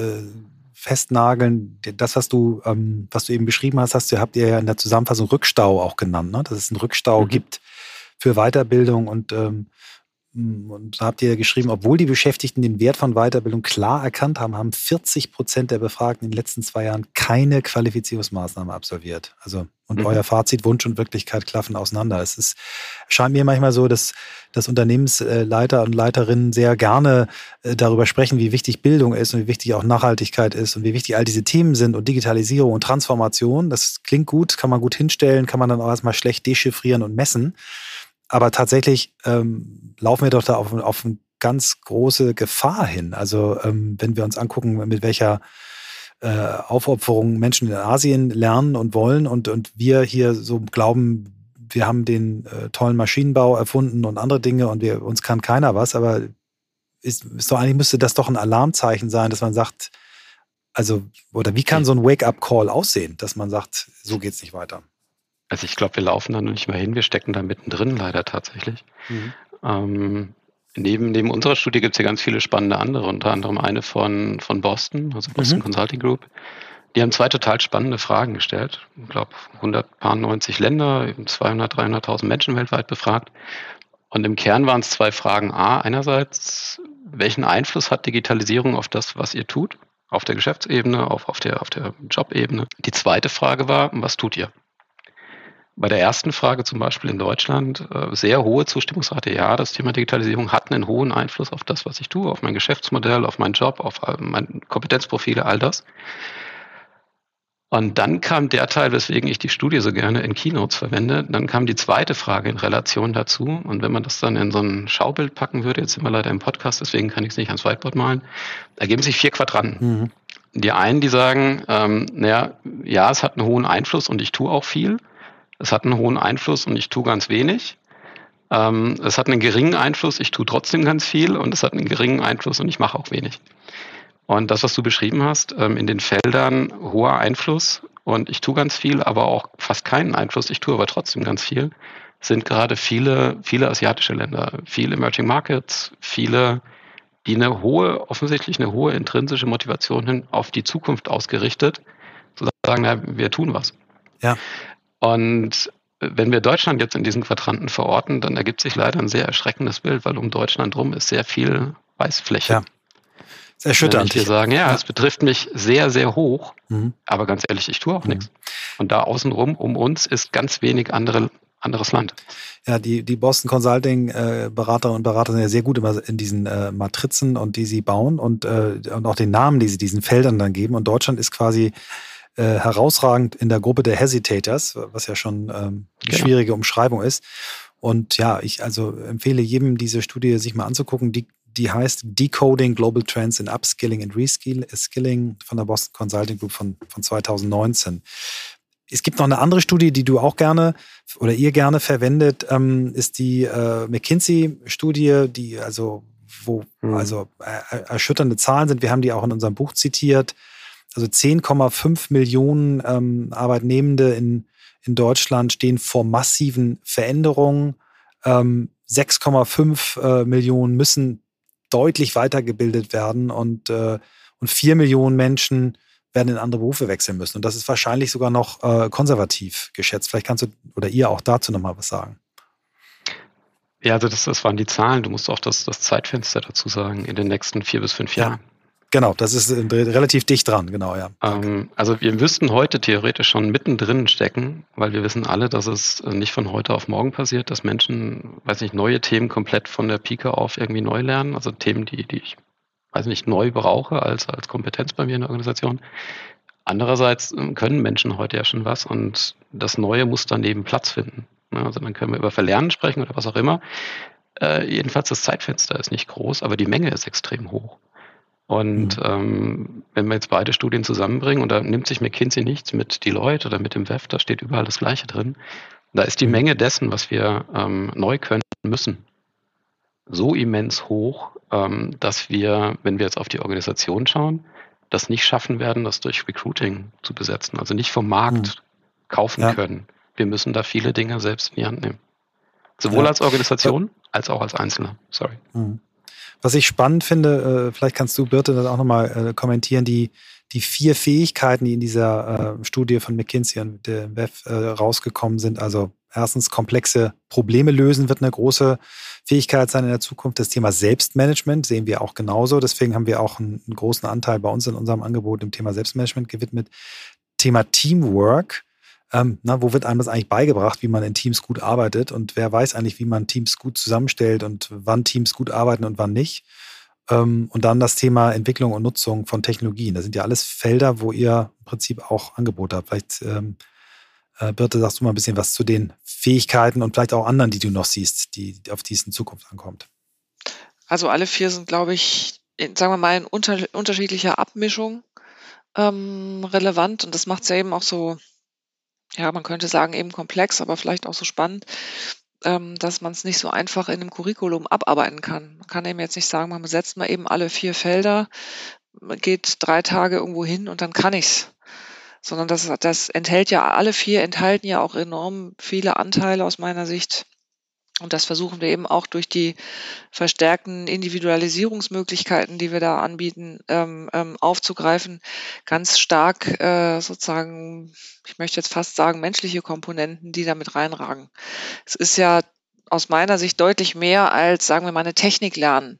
festnageln. Das, was du eben beschrieben habt ihr ja in der Zusammenfassung Rückstau auch genannt, ne? Dass es einen Rückstau gibt für Weiterbildung und da habt ihr ja geschrieben, obwohl die Beschäftigten den Wert von Weiterbildung klar erkannt haben, haben 40% der Befragten in den letzten 2 Jahren keine Qualifizierungsmaßnahme absolviert. Also und euer Fazit, Wunsch und Wirklichkeit klaffen auseinander. Es ist, scheint mir manchmal so, dass Unternehmensleiter und Leiterinnen sehr gerne darüber sprechen, wie wichtig Bildung ist und wie wichtig auch Nachhaltigkeit ist und wie wichtig all diese Themen sind und Digitalisierung und Transformation. Das klingt gut, kann man gut hinstellen, kann man dann auch erstmal schlecht dechiffrieren und messen. Aber tatsächlich laufen wir doch da auf eine ganz große Gefahr hin. Also wenn wir uns angucken, mit welcher Aufopferung Menschen in Asien lernen und wollen und wir hier so glauben, wir haben den tollen Maschinenbau erfunden und andere Dinge und uns kann keiner was. Aber ist doch, eigentlich müsste das doch ein Alarmzeichen sein, dass man sagt, also oder wie kann so ein Wake-up-Call aussehen, dass man sagt, so geht's nicht weiter? Also ich glaube, wir laufen da noch nicht mal hin, wir stecken da mittendrin leider tatsächlich. Mhm. Neben unserer Studie gibt es ja ganz viele spannende andere, unter anderem eine von Boston, also Boston Consulting Group. Die haben 2 total spannende Fragen gestellt. Ich glaube, 190 Länder, 300.000 Menschen weltweit befragt. Und im Kern waren es 2 Fragen. A, einerseits, welchen Einfluss hat Digitalisierung auf das, was ihr tut? Auf der Geschäftsebene, auf der Jobebene. Die zweite Frage war, was tut ihr? Bei der ersten Frage zum Beispiel in Deutschland sehr hohe Zustimmungsrate. Ja, das Thema Digitalisierung hat einen hohen Einfluss auf das, was ich tue, auf mein Geschäftsmodell, auf meinen Job, auf meine Kompetenzprofile, all das. Und dann kam der Teil, weswegen ich die Studie so gerne in Keynotes verwende, dann kam die zweite Frage in Relation dazu. Und wenn man das dann in so ein Schaubild packen würde, jetzt sind wir leider im Podcast, deswegen kann ich es nicht ans Whiteboard malen, ergeben sich 4 Quadranten. Mhm. Die einen, die sagen, ja, es hat einen hohen Einfluss und ich tue auch viel. Es hat einen hohen Einfluss und ich tue ganz wenig. Es hat einen geringen Einfluss, ich tue trotzdem ganz viel. Und es hat einen geringen Einfluss und ich mache auch wenig. Und das, was du beschrieben hast, in den Feldern hoher Einfluss und ich tue ganz viel, aber auch fast keinen Einfluss, ich tue aber trotzdem ganz viel, sind gerade viele asiatische Länder, viele Emerging Markets, viele, die offensichtlich eine hohe intrinsische Motivation hin auf die Zukunft ausgerichtet, sozusagen, ja, wir tun was. Ja. Und wenn wir Deutschland jetzt in diesen Quadranten verorten, dann ergibt sich leider ein sehr erschreckendes Bild, weil um Deutschland rum ist sehr viel Weißfläche. Ja, das ist erschütternd. Wir sagen, ja, es betrifft mich sehr, sehr hoch, aber ganz ehrlich, ich tue auch nichts. Und da außenrum um uns ist ganz wenig andere anderes Land. Ja, die Boston Consulting Berater und Berater sind ja sehr gut immer in diesen Matrizen und die sie bauen und auch den Namen, die sie diesen Feldern dann geben. Und Deutschland ist quasi herausragend in der Gruppe der Hesitators, was ja schon eine schwierige Umschreibung ist. Und ja, ich also empfehle jedem, diese Studie sich mal anzugucken. Die heißt Decoding Global Trends in Upskilling and Reskilling von der Boston Consulting Group von 2019. Es gibt noch eine andere Studie, die du auch gerne oder ihr gerne verwendet, ist die McKinsey-Studie, die erschütternde Zahlen sind. Wir haben die auch in unserem Buch zitiert. Also 10,5 Millionen Arbeitnehmende in Deutschland stehen vor massiven Veränderungen. 6,5 Millionen müssen deutlich weitergebildet werden und 4 Millionen Menschen werden in andere Berufe wechseln müssen. Und das ist wahrscheinlich sogar noch konservativ geschätzt. Vielleicht kannst du oder ihr auch dazu nochmal was sagen. Ja, also das waren die Zahlen. Du musst auch das Zeitfenster dazu sagen, in den nächsten 4 bis 5 Jahren. Genau, das ist relativ dicht dran, genau, ja. Also wir müssten heute theoretisch schon mittendrin stecken, weil wir wissen alle, dass es nicht von heute auf morgen passiert, dass Menschen, neue Themen komplett von der Pike auf irgendwie neu lernen, also Themen, die ich, neu brauche als Kompetenz bei mir in der Organisation. Andererseits können Menschen heute ja schon was und das Neue muss daneben Platz finden. Also dann können wir über Verlernen sprechen oder was auch immer. Jedenfalls das Zeitfenster ist nicht groß, aber die Menge ist extrem hoch. Und wenn wir jetzt beide Studien zusammenbringen, und da nimmt sich McKinsey nichts mit Deloitte oder mit dem WEF, da steht überall das Gleiche drin, da ist die Menge dessen, was wir neu können müssen, so immens hoch, dass wir, wenn wir jetzt auf die Organisation schauen, das nicht schaffen werden, das durch Recruiting zu besetzen, also nicht vom Markt kaufen können. Wir müssen da viele Dinge selbst in die Hand nehmen. Sowohl als Organisation als auch als Einzelner. Sorry. Mhm. Was ich spannend finde, vielleicht kannst du, Birte, das auch nochmal kommentieren, die 4 Fähigkeiten, die in dieser Studie von McKinsey und der WEF rausgekommen sind. Also erstens, komplexe Probleme lösen wird eine große Fähigkeit sein in der Zukunft. Das Thema Selbstmanagement sehen wir auch genauso. Deswegen haben wir auch einen großen Anteil bei uns in unserem Angebot dem Thema Selbstmanagement gewidmet. Thema Teamwork. Wo wird einem das eigentlich beigebracht, wie man in Teams gut arbeitet und wer weiß eigentlich, wie man Teams gut zusammenstellt und wann Teams gut arbeiten und wann nicht. Und dann das Thema Entwicklung und Nutzung von Technologien. Das sind ja alles Felder, wo ihr im Prinzip auch Angebote habt. Vielleicht, Birte, sagst du mal ein bisschen was zu den Fähigkeiten und vielleicht auch anderen, die du noch siehst, die auf die es in Zukunft ankommt. Also alle 4 sind, glaube ich, sagen wir mal, in unterschiedlicher Abmischung relevant und das macht es ja eben auch so, ja, man könnte sagen eben komplex, aber vielleicht auch so spannend, dass man es nicht so einfach in einem Curriculum abarbeiten kann. Man kann eben jetzt nicht sagen, man besetzt mal eben alle 4 Felder, geht 3 Tage irgendwo hin und dann kann ich's. Sondern das enthält ja, alle 4 enthalten ja auch enorm viele Anteile aus meiner Sicht. Und das versuchen wir eben auch durch die verstärkten Individualisierungsmöglichkeiten, die wir da anbieten, aufzugreifen, ganz stark sozusagen, ich möchte jetzt fast sagen, menschliche Komponenten, die da mit reinragen. Es ist ja aus meiner Sicht deutlich mehr als, sagen wir mal, eine Technik lernen.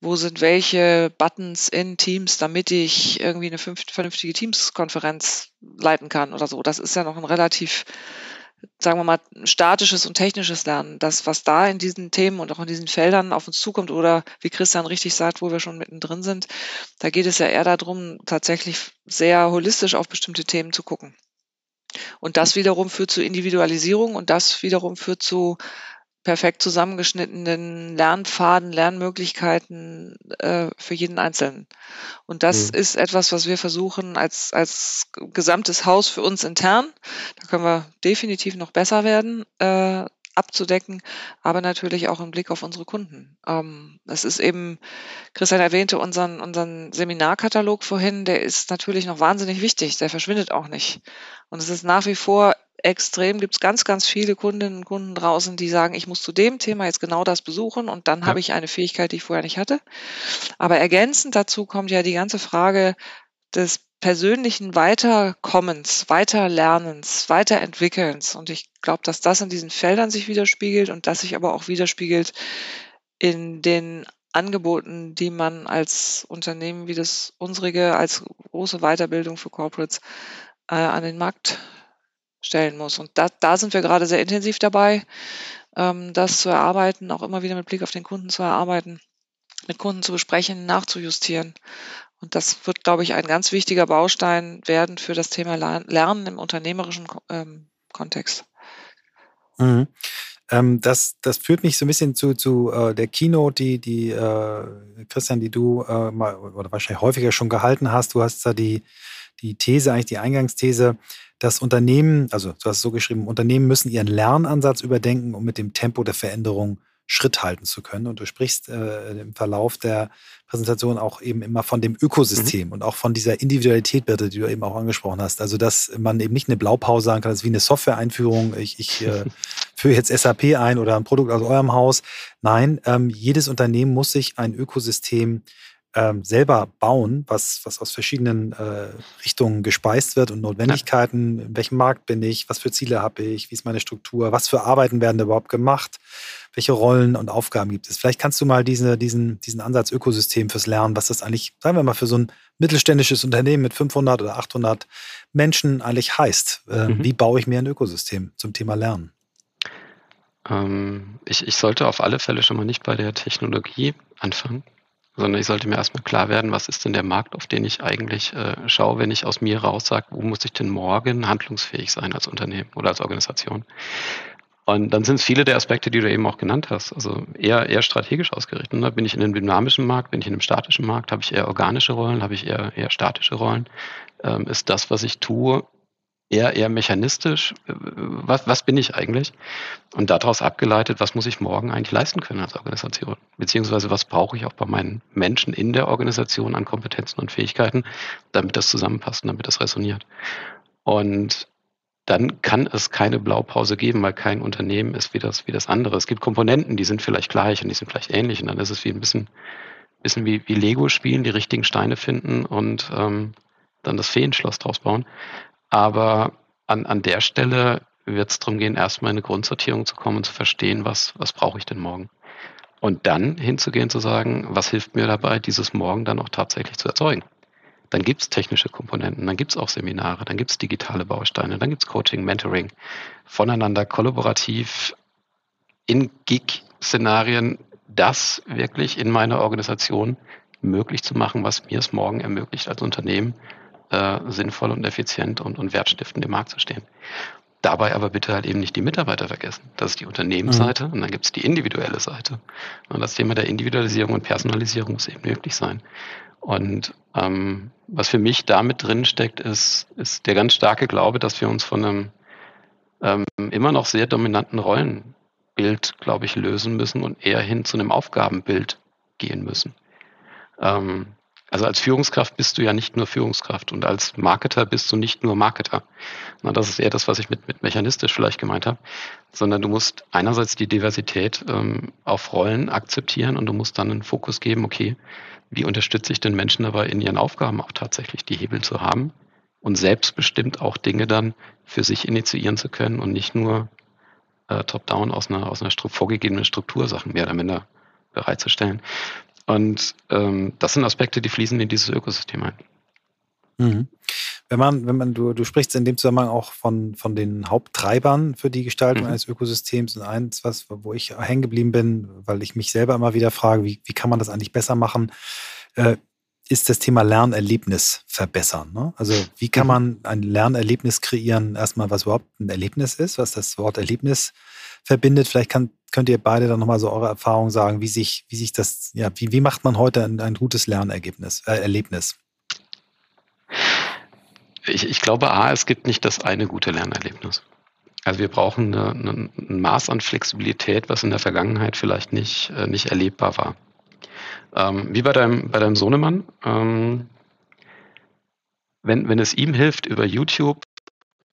Wo sind welche Buttons in Teams, damit ich irgendwie eine vernünftige Teams-Konferenz leiten kann oder so. Das ist ja noch ein relativ, sagen wir mal, statisches und technisches Lernen, das, was da in diesen Themen und auch in diesen Feldern auf uns zukommt oder, wie Christian richtig sagt, wo wir schon mittendrin sind, da geht es ja eher darum, tatsächlich sehr holistisch auf bestimmte Themen zu gucken. Und das wiederum führt zu Individualisierung und das wiederum führt zu perfekt zusammengeschnittenen Lernpfaden, Lernmöglichkeiten für jeden Einzelnen. Und das ist etwas, was wir versuchen als gesamtes Haus für uns intern, da können wir definitiv noch besser werden, abzudecken, aber natürlich auch im Blick auf unsere Kunden. Das ist eben, Christian erwähnte unseren Seminarkatalog vorhin, der ist natürlich noch wahnsinnig wichtig, der verschwindet auch nicht. Und es ist nach wie vor extrem, gibt es ganz, ganz viele Kundinnen und Kunden draußen, die sagen, ich muss zu dem Thema jetzt genau das besuchen und dann habe ich eine Fähigkeit, die ich vorher nicht hatte. Aber ergänzend dazu kommt ja die ganze Frage des persönlichen Weiterkommens, Weiterlernens, Weiterentwickelns. Und ich glaube, dass das in diesen Feldern sich widerspiegelt und das sich aber auch widerspiegelt in den Angeboten, die man als Unternehmen wie das unsrige, als große Weiterbildung für Corporates an den Markt stellen muss. Und da sind wir gerade sehr intensiv dabei, das zu erarbeiten, auch immer wieder mit Blick auf den Kunden zu erarbeiten, mit Kunden zu besprechen, nachzujustieren. Und das wird, glaube ich, ein ganz wichtiger Baustein werden für das Thema Lernen im unternehmerischen Kontext. Mhm. Das führt mich so ein bisschen zu der Keynote, die Christian, die du mal oder wahrscheinlich häufiger schon gehalten hast. Du hast da die Eingangsthese, dass Unternehmen, also du hast es so geschrieben, Unternehmen müssen ihren Lernansatz überdenken, um mit dem Tempo der Veränderung Schritt halten zu können. Und du sprichst im Verlauf der Präsentation auch eben immer von dem Ökosystem und auch von dieser Individualität, Birte, die du eben auch angesprochen hast. Also, dass man eben nicht eine Blaupause sagen kann, das ist wie eine Software-Einführung, ich führe jetzt SAP ein oder ein Produkt aus eurem Haus. Nein, jedes Unternehmen muss sich ein Ökosystem selber bauen, was aus verschiedenen Richtungen gespeist wird und Notwendigkeiten. Ja. In welchem Markt bin ich? Was für Ziele habe ich? Wie ist meine Struktur? Was für Arbeiten werden da überhaupt gemacht? Welche Rollen und Aufgaben gibt es? Vielleicht kannst du mal diesen Ansatz Ökosystem fürs Lernen, was das eigentlich, sagen wir mal, für so ein mittelständisches Unternehmen mit 500 oder 800 Menschen eigentlich heißt. Wie baue ich mir ein Ökosystem zum Thema Lernen? Ich sollte auf alle Fälle schon mal nicht bei der Technologie anfangen, sondern ich sollte mir erstmal klar werden, was ist denn der Markt, auf den ich eigentlich schaue, wenn ich aus mir raus sage, wo muss ich denn morgen handlungsfähig sein als Unternehmen oder als Organisation? Und dann sind es viele der Aspekte, die du eben auch genannt hast. Also eher strategisch ausgerichtet. Ne? Bin ich in einem dynamischen Markt, bin ich in einem statischen Markt, habe ich eher organische Rollen, habe ich eher statische Rollen? Ist das, was ich tue, eher mechanistisch? Was bin ich eigentlich? Und daraus abgeleitet, was muss ich morgen eigentlich leisten können als Organisation? Beziehungsweise was brauche ich auch bei meinen Menschen in der Organisation an Kompetenzen und Fähigkeiten, damit das zusammenpasst und damit das resoniert. Und dann kann es keine Blaupause geben, weil kein Unternehmen ist wie das andere. Es gibt Komponenten, die sind vielleicht gleich und die sind vielleicht ähnlich. Und dann ist es wie ein bisschen wie Lego spielen, die richtigen Steine finden und dann das Feenschloss draus bauen. Aber an der Stelle wird es darum gehen, erstmal in eine Grundsortierung zu kommen und zu verstehen, was brauche ich denn morgen? Und dann hinzugehen, zu sagen, was hilft mir dabei, dieses Morgen dann auch tatsächlich zu erzeugen? Dann gibt es technische Komponenten, dann gibt es auch Seminare, dann gibt es digitale Bausteine, dann gibt es Coaching, Mentoring, voneinander kollaborativ in Gig-Szenarien, das wirklich in meiner Organisation möglich zu machen, was mir es morgen ermöglicht, als Unternehmen sinnvoll und effizient und wertstiftend im Markt zu stehen. Dabei aber bitte halt eben nicht die Mitarbeiter vergessen. Das ist die Unternehmensseite und dann gibt es die individuelle Seite. Und das Thema der Individualisierung und Personalisierung muss eben möglich sein. Und was für mich damit drin steckt, ist der ganz starke Glaube, dass wir uns von einem immer noch sehr dominanten Rollenbild, glaube ich, lösen müssen und eher hin zu einem Aufgabenbild gehen müssen. Also als Führungskraft bist du ja nicht nur Führungskraft und als Marketer bist du nicht nur Marketer. Na, das ist eher das, was ich mit mechanistisch vielleicht gemeint habe, sondern du musst einerseits die Diversität auf Rollen akzeptieren und du musst dann einen Fokus geben, okay, wie unterstütze ich den Menschen dabei, in ihren Aufgaben auch tatsächlich die Hebel zu haben und selbstbestimmt auch Dinge dann für sich initiieren zu können und nicht nur top-down aus einer vorgegebenen Struktur Sachen mehr oder minder bereitzustellen. Und das sind Aspekte, die fließen in dieses Ökosystem ein. Mhm. Du sprichst in dem Zusammenhang auch von den Haupttreibern für die Gestaltung eines Ökosystems und eins, wo ich hängen geblieben bin, weil ich mich selber immer wieder frage, wie kann man das eigentlich besser machen, ist das Thema Lernerlebnis verbessern. Ne? Also wie kann man ein Lernerlebnis kreieren, erstmal was überhaupt ein Erlebnis ist, was das Wort Erlebnis verbindet. Vielleicht könnt ihr beide dann nochmal so eure Erfahrungen sagen, wie sich das, ja, wie macht man heute ein gutes Lernergebnis, Erlebnis? Ich glaube, es gibt nicht das eine gute Lernerlebnis. Also wir brauchen ein Maß an Flexibilität, was in der Vergangenheit vielleicht nicht erlebbar war. Wie bei deinem Sohnemann, wenn es ihm hilft, über YouTube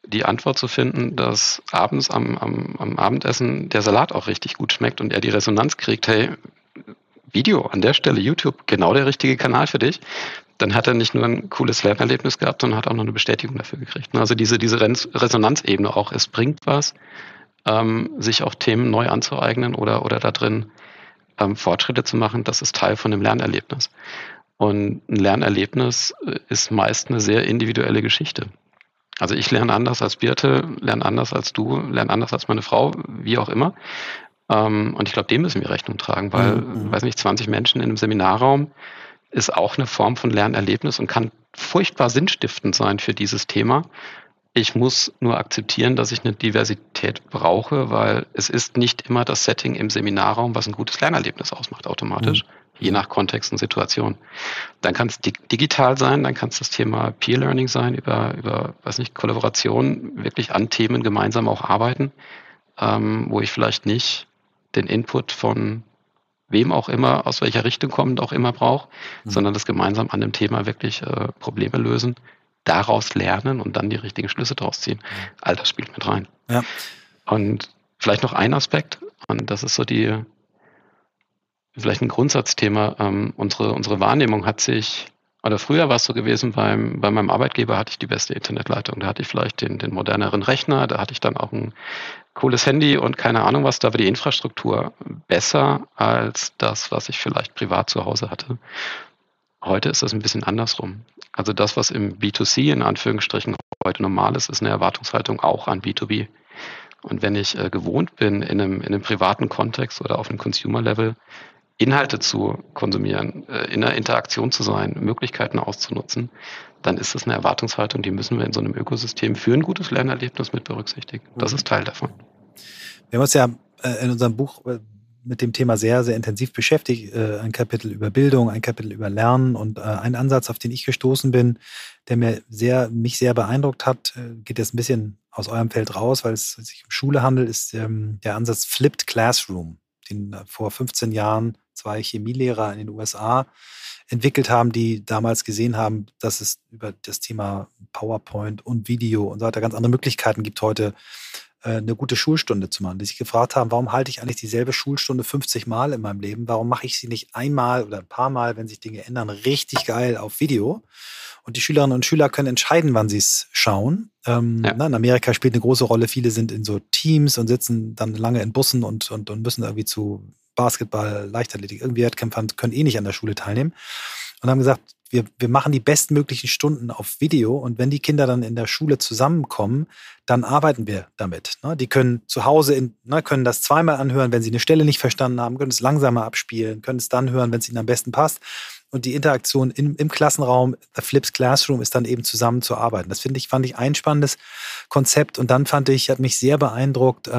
die Antwort zu finden, dass abends am Abendessen der Salat auch richtig gut schmeckt und er die Resonanz kriegt, hey, Video an der Stelle, YouTube, genau der richtige Kanal für dich, dann hat er nicht nur ein cooles Lernerlebnis gehabt, sondern hat auch noch eine Bestätigung dafür gekriegt. Also diese Resonanzebene auch, es bringt was, sich auch Themen neu anzueignen oder da drin Fortschritte zu machen, das ist Teil von einem Lernerlebnis. Und ein Lernerlebnis ist meist eine sehr individuelle Geschichte. Also ich lerne anders als Birte, lerne anders als du, lerne anders als meine Frau, wie auch immer. Und ich glaube, dem müssen wir Rechnung tragen, weil, weiß nicht, 20 Menschen in einem Seminarraum ist auch eine Form von Lernerlebnis und kann furchtbar sinnstiftend sein für dieses Thema. Ich muss nur akzeptieren, dass ich eine Diversität brauche, weil es ist nicht immer das Setting im Seminarraum, was ein gutes Lernerlebnis ausmacht automatisch, je nach Kontext und Situation. Dann kann es digital sein, dann kann es das Thema Peer-Learning sein, über weiß nicht, Kollaboration, wirklich an Themen gemeinsam auch arbeiten, wo ich vielleicht nicht den Input von wem auch immer, aus welcher Richtung kommend auch immer brauche, sondern das gemeinsam an dem Thema wirklich Probleme lösen, daraus lernen und dann die richtigen Schlüsse draus ziehen. All das spielt mit rein. Ja. Und vielleicht noch ein Aspekt, und das ist so vielleicht ein Grundsatzthema, unsere Wahrnehmung hat sich, oder früher war es so gewesen, bei meinem Arbeitgeber hatte ich die beste Internetleitung, da hatte ich vielleicht den moderneren Rechner, da hatte ich dann auch ein cooles Handy und keine Ahnung was, da war die Infrastruktur besser als das, was ich vielleicht privat zu Hause hatte. Heute ist das ein bisschen andersrum. Also das, was im B2C in Anführungsstrichen heute normal ist, ist eine Erwartungshaltung auch an B2B. Und wenn ich gewohnt bin, in einem privaten Kontext oder auf einem Consumer-Level Inhalte zu konsumieren, in einer Interaktion zu sein, Möglichkeiten auszunutzen, dann ist das eine Erwartungshaltung, die müssen wir in so einem Ökosystem für ein gutes Lernerlebnis mit berücksichtigen. Das ist Teil davon. Wir haben uns ja in unserem Buch mit dem Thema sehr, sehr intensiv beschäftigt. Ein Kapitel über Bildung, ein Kapitel über Lernen und ein Ansatz, auf den ich gestoßen bin, der mich sehr beeindruckt hat, geht jetzt ein bisschen aus eurem Feld raus, weil es sich um Schule handelt, ist der Ansatz Flipped Classroom, den vor 15 Jahren 2 Chemielehrer in den USA entwickelt haben, die damals gesehen haben, dass es über das Thema PowerPoint und Video und so weiter ganz andere Möglichkeiten gibt, heute eine gute Schulstunde zu machen, die sich gefragt haben, warum halte ich eigentlich dieselbe Schulstunde 50 Mal in meinem Leben? Warum mache ich sie nicht einmal oder ein paar Mal, wenn sich Dinge ändern, richtig geil auf Video? Und die Schülerinnen und Schüler können entscheiden, wann sie es schauen. In Amerika spielt eine große Rolle, viele sind in so Teams und sitzen dann lange in Bussen und müssen irgendwie zu Basketball, Leichtathletik, irgendwie Wettkämpfen, können nicht an der Schule teilnehmen. Und haben gesagt, wir machen die bestmöglichen Stunden auf Video und wenn die Kinder dann in der Schule zusammenkommen, dann arbeiten wir damit. Die können zu Hause können das zweimal anhören, wenn sie eine Stelle nicht verstanden haben, können es langsamer abspielen, können es dann hören, wenn es ihnen am besten passt. Und die Interaktion im Klassenraum, The Flips Classroom, ist dann eben zusammen zu arbeiten. Das fand ich ein spannendes Konzept und dann hat mich sehr beeindruckt,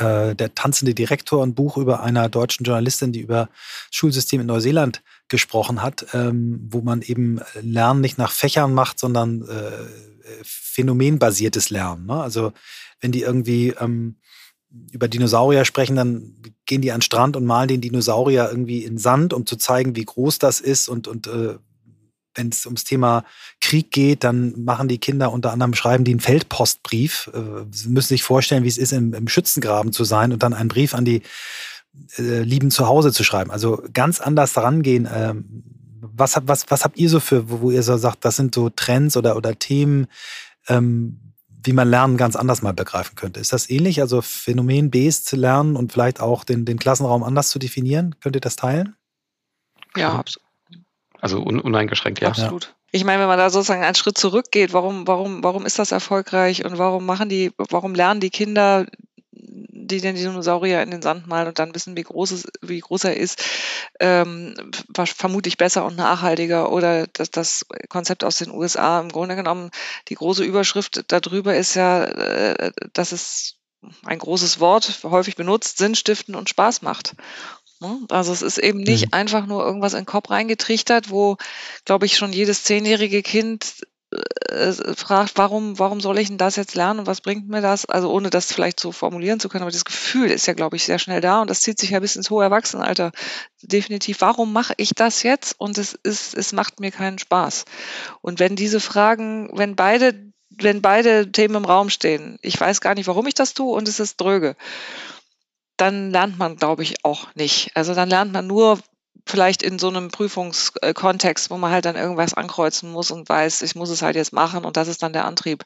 der tanzende Direktor, ein Buch über einer deutschen Journalistin, die über das Schulsystem in Neuseeland gesprochen hat, wo man eben Lernen nicht nach Fächern macht, sondern phänomenbasiertes Lernen. Ne? Also wenn die irgendwie über Dinosaurier sprechen, dann gehen die an den Strand und malen den Dinosaurier irgendwie in Sand, um zu zeigen, wie groß das ist und wenn es ums Thema Krieg geht, dann machen die Kinder unter anderem, schreiben die einen Feldpostbrief. Sie müssen sich vorstellen, wie es ist, im Schützengraben zu sein und dann einen Brief an die Lieben zu Hause zu schreiben. Also ganz anders rangehen. Was habt ihr so wo ihr so sagt, das sind so Trends oder Themen, wie man Lernen ganz anders mal begreifen könnte? Ist das ähnlich? Also phänomenbasiert zu lernen und vielleicht auch den Klassenraum anders zu definieren? Könnt ihr das teilen? Ja, absolut. Also uneingeschränkt, ja. Absolut. Ich meine, wenn man da sozusagen einen Schritt zurückgeht, warum ist das erfolgreich und warum lernen die Kinder, die den Dinosaurier in den Sand malen und dann wissen, wie groß er ist, vermutlich besser und nachhaltiger, oder das Konzept aus den USA im Grunde genommen, die große Überschrift darüber ist ja, dass es ein großes Wort, häufig benutzt, Sinn stiften und Spaß macht. Also es ist eben nicht einfach nur irgendwas in den Kopf reingetrichtert, wo, glaube ich, schon jedes 10-jährige Kind fragt, warum soll ich denn das jetzt lernen und was bringt mir das? Also ohne das vielleicht so formulieren zu können, aber das Gefühl ist ja, glaube ich, sehr schnell da und das zieht sich ja bis ins hohe Erwachsenenalter. Definitiv, warum mache ich das jetzt? Und es macht mir keinen Spaß. Und wenn diese Fragen, wenn beide Themen im Raum stehen, ich weiß gar nicht, warum ich das tue und es ist dröge, dann lernt man, glaube ich, auch nicht. Also dann lernt man nur, vielleicht in so einem Prüfungskontext, wo man halt dann irgendwas ankreuzen muss und weiß, ich muss es halt jetzt machen und das ist dann der Antrieb.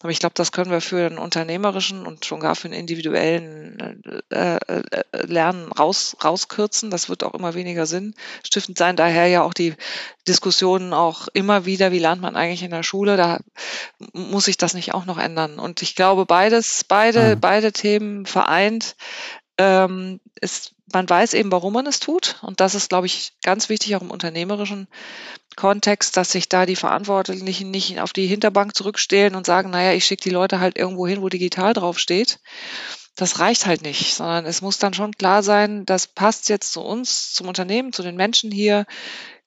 Aber ich glaube, das können wir für einen unternehmerischen und schon gar für einen individuellen Lernen rauskürzen. Das wird auch immer weniger sinnstiftend sein. Daher ja auch die Diskussionen auch immer wieder, wie lernt man eigentlich in der Schule? Da muss ich das nicht auch noch ändern. Und ich glaube, beide Themen vereint, man weiß eben, warum man es tut. Und das ist, glaube ich, ganz wichtig, auch im unternehmerischen Kontext, dass sich da die Verantwortlichen nicht auf die Hinterbank zurückstellen und sagen, naja, ich schicke die Leute halt irgendwo hin, wo digital draufsteht. Das reicht halt nicht, sondern es muss dann schon klar sein, das passt jetzt zu uns, zum Unternehmen, zu den Menschen hier,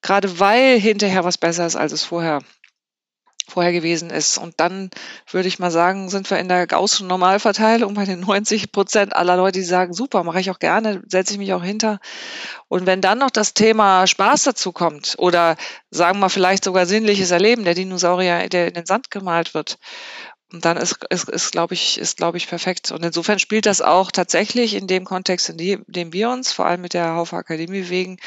gerade weil hinterher was besser ist, als es vorher gewesen ist. Und dann würde ich mal sagen, sind wir in der Gaußschen Normalverteilung bei den 90% aller Leute, die sagen, super, mache ich auch gerne, setze ich mich auch hinter. Und wenn dann noch das Thema Spaß dazu kommt oder sagen wir mal vielleicht sogar sinnliches Erleben, der Dinosaurier, der in den Sand gemalt wird, und dann ist glaube ich, perfekt. Und insofern spielt das auch tatsächlich in dem Kontext, in dem wir uns, vor allem mit der Haufe Akademie bewegen,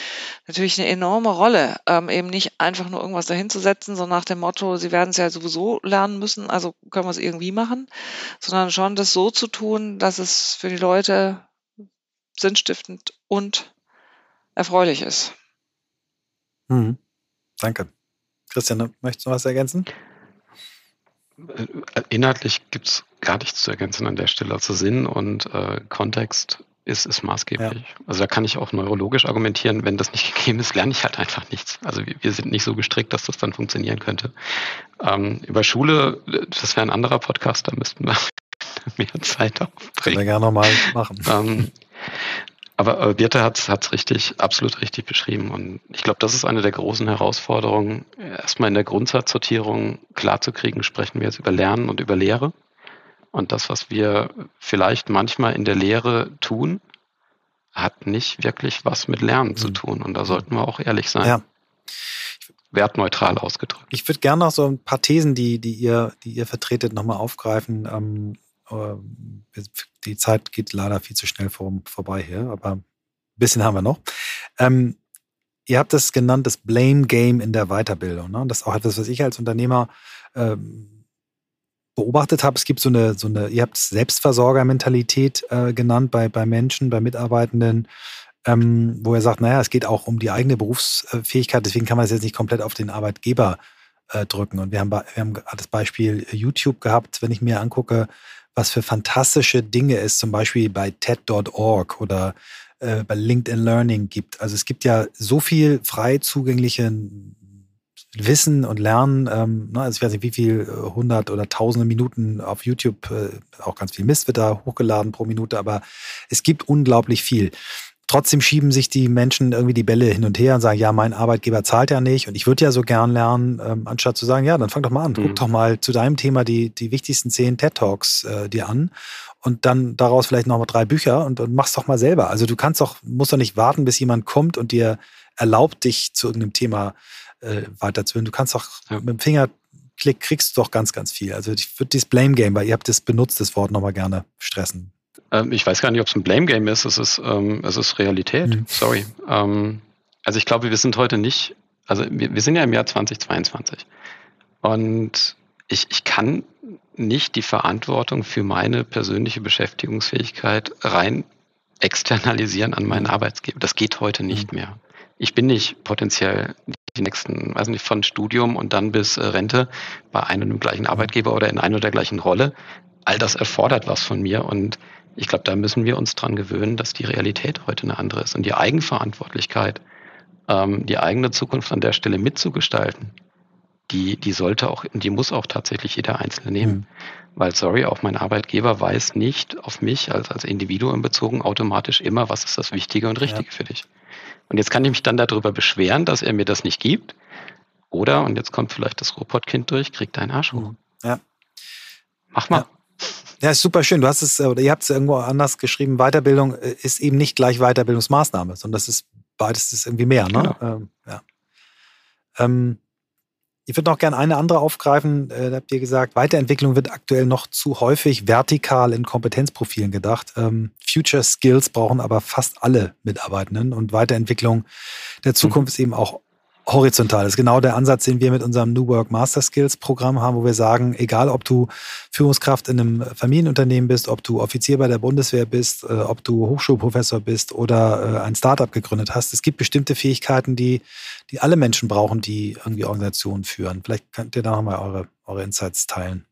natürlich eine enorme Rolle. Eben nicht einfach nur irgendwas dahinzusetzen, so nach dem Motto, sie werden es ja sowieso lernen müssen, also können wir es irgendwie machen, sondern schon das so zu tun, dass es für die Leute sinnstiftend und erfreulich ist. Mhm. Danke. Christian, möchtest du was ergänzen? Inhaltlich gibt es gar nichts zu ergänzen an der Stelle. Also Sinn und Kontext ist maßgeblich. Ja. Also da kann ich auch neurologisch argumentieren, wenn das nicht gegeben ist, lerne ich halt einfach nichts. Also wir sind nicht so gestrickt, dass das dann funktionieren könnte. Über Schule, das wäre ein anderer Podcast, da müssten wir mehr Zeit aufbringen. Können wir gerne nochmal machen. Aber Birte hat es absolut richtig beschrieben. Und ich glaube, das ist eine der großen Herausforderungen, erstmal in der Grundsatzsortierung klarzukriegen, sprechen wir jetzt über Lernen und über Lehre. Und das, was wir vielleicht manchmal in der Lehre tun, hat nicht wirklich was mit Lernen zu tun. Und da sollten wir auch ehrlich sein. Ja. Wertneutral ausgedrückt. Ich würde gerne noch so ein paar Thesen, die ihr vertretet, nochmal aufgreifen. Die Zeit geht leider viel zu schnell vorbei hier, aber ein bisschen haben wir noch. Ihr habt das genannt, das Blame Game in der Weiterbildung. Ne? Das ist auch etwas, was ich als Unternehmer beobachtet habe. Es gibt so eine, ihr habt Selbstversorgermentalität genannt bei Menschen, bei Mitarbeitenden, wo ihr sagt, naja, es geht auch um die eigene Berufsfähigkeit, deswegen kann man es jetzt nicht komplett auf den Arbeitgeber drücken. Und wir haben das Beispiel YouTube gehabt, wenn ich mir angucke, was für fantastische Dinge es zum Beispiel bei TED.org oder bei LinkedIn Learning gibt. Also es gibt ja so viel frei zugängliche Wissen und Lernen. Also ich weiß nicht, wie viel 100 oder tausende Minuten auf YouTube, auch ganz viel Mist wird da hochgeladen pro Minute, aber es gibt unglaublich viel. Trotzdem schieben sich die Menschen irgendwie die Bälle hin und her und sagen, ja, mein Arbeitgeber zahlt ja nicht und ich würde ja so gern lernen, anstatt zu sagen, ja, dann fang doch mal an, guck doch mal zu deinem Thema die wichtigsten 10 TED-Talks dir an und dann daraus vielleicht noch mal 3 Bücher und mach's doch mal selber. Also du musst doch nicht warten, bis jemand kommt und dir erlaubt, dich zu irgendeinem Thema weiterzubilden. Du kannst doch mit dem Fingerklick kriegst du doch ganz, ganz viel. Also ich würde dieses Blame-Game, weil ihr habt das benutzt, das Wort nochmal gerne stressen. Ich weiß gar nicht, ob es ein Blame-Game ist. Es ist Realität. Mhm. Sorry. Also ich glaube, wir sind heute nicht, also wir sind ja im Jahr 2022. Und ich kann nicht die Verantwortung für meine persönliche Beschäftigungsfähigkeit rein externalisieren an meinen Arbeitgeber. Das geht heute nicht mehr. Ich bin nicht potenziell die nächsten, weiß nicht, von Studium und dann bis Rente bei einem und dem gleichen Arbeitgeber oder in einer oder der gleichen Rolle. All das erfordert was von mir und ich glaube, da müssen wir uns dran gewöhnen, dass die Realität heute eine andere ist und die Eigenverantwortlichkeit, die eigene Zukunft an der Stelle mitzugestalten, die sollte auch und die muss auch tatsächlich jeder Einzelne nehmen. Mhm. Weil, sorry, auch mein Arbeitgeber weiß nicht auf mich als Individuum bezogen automatisch immer, was ist das Wichtige und Richtige für dich. Und jetzt kann ich mich dann darüber beschweren, dass er mir das nicht gibt oder, und jetzt kommt vielleicht das Robotkind durch, krieg deinen Arsch hoch. Ja. Mach mal. Ja. Ja, ist super schön. Ihr habt es irgendwo anders geschrieben. Weiterbildung ist eben nicht gleich Weiterbildungsmaßnahme, sondern das ist beides, ist irgendwie mehr. Ne? Genau. Ja. Ich würde noch gerne eine andere aufgreifen. Da habt ihr gesagt, Weiterentwicklung wird aktuell noch zu häufig vertikal in Kompetenzprofilen gedacht. Future Skills brauchen aber fast alle Mitarbeitenden und Weiterentwicklung der Zukunft ist eben auch horizontal. Das ist genau der Ansatz, den wir mit unserem New Work Master Skills Programm haben, wo wir sagen, egal ob du Führungskraft in einem Familienunternehmen bist, ob du Offizier bei der Bundeswehr bist, ob du Hochschulprofessor bist oder ein Startup gegründet hast, es gibt bestimmte Fähigkeiten, die alle Menschen brauchen, die irgendwie Organisationen führen. Vielleicht könnt ihr da nochmal eure Insights teilen.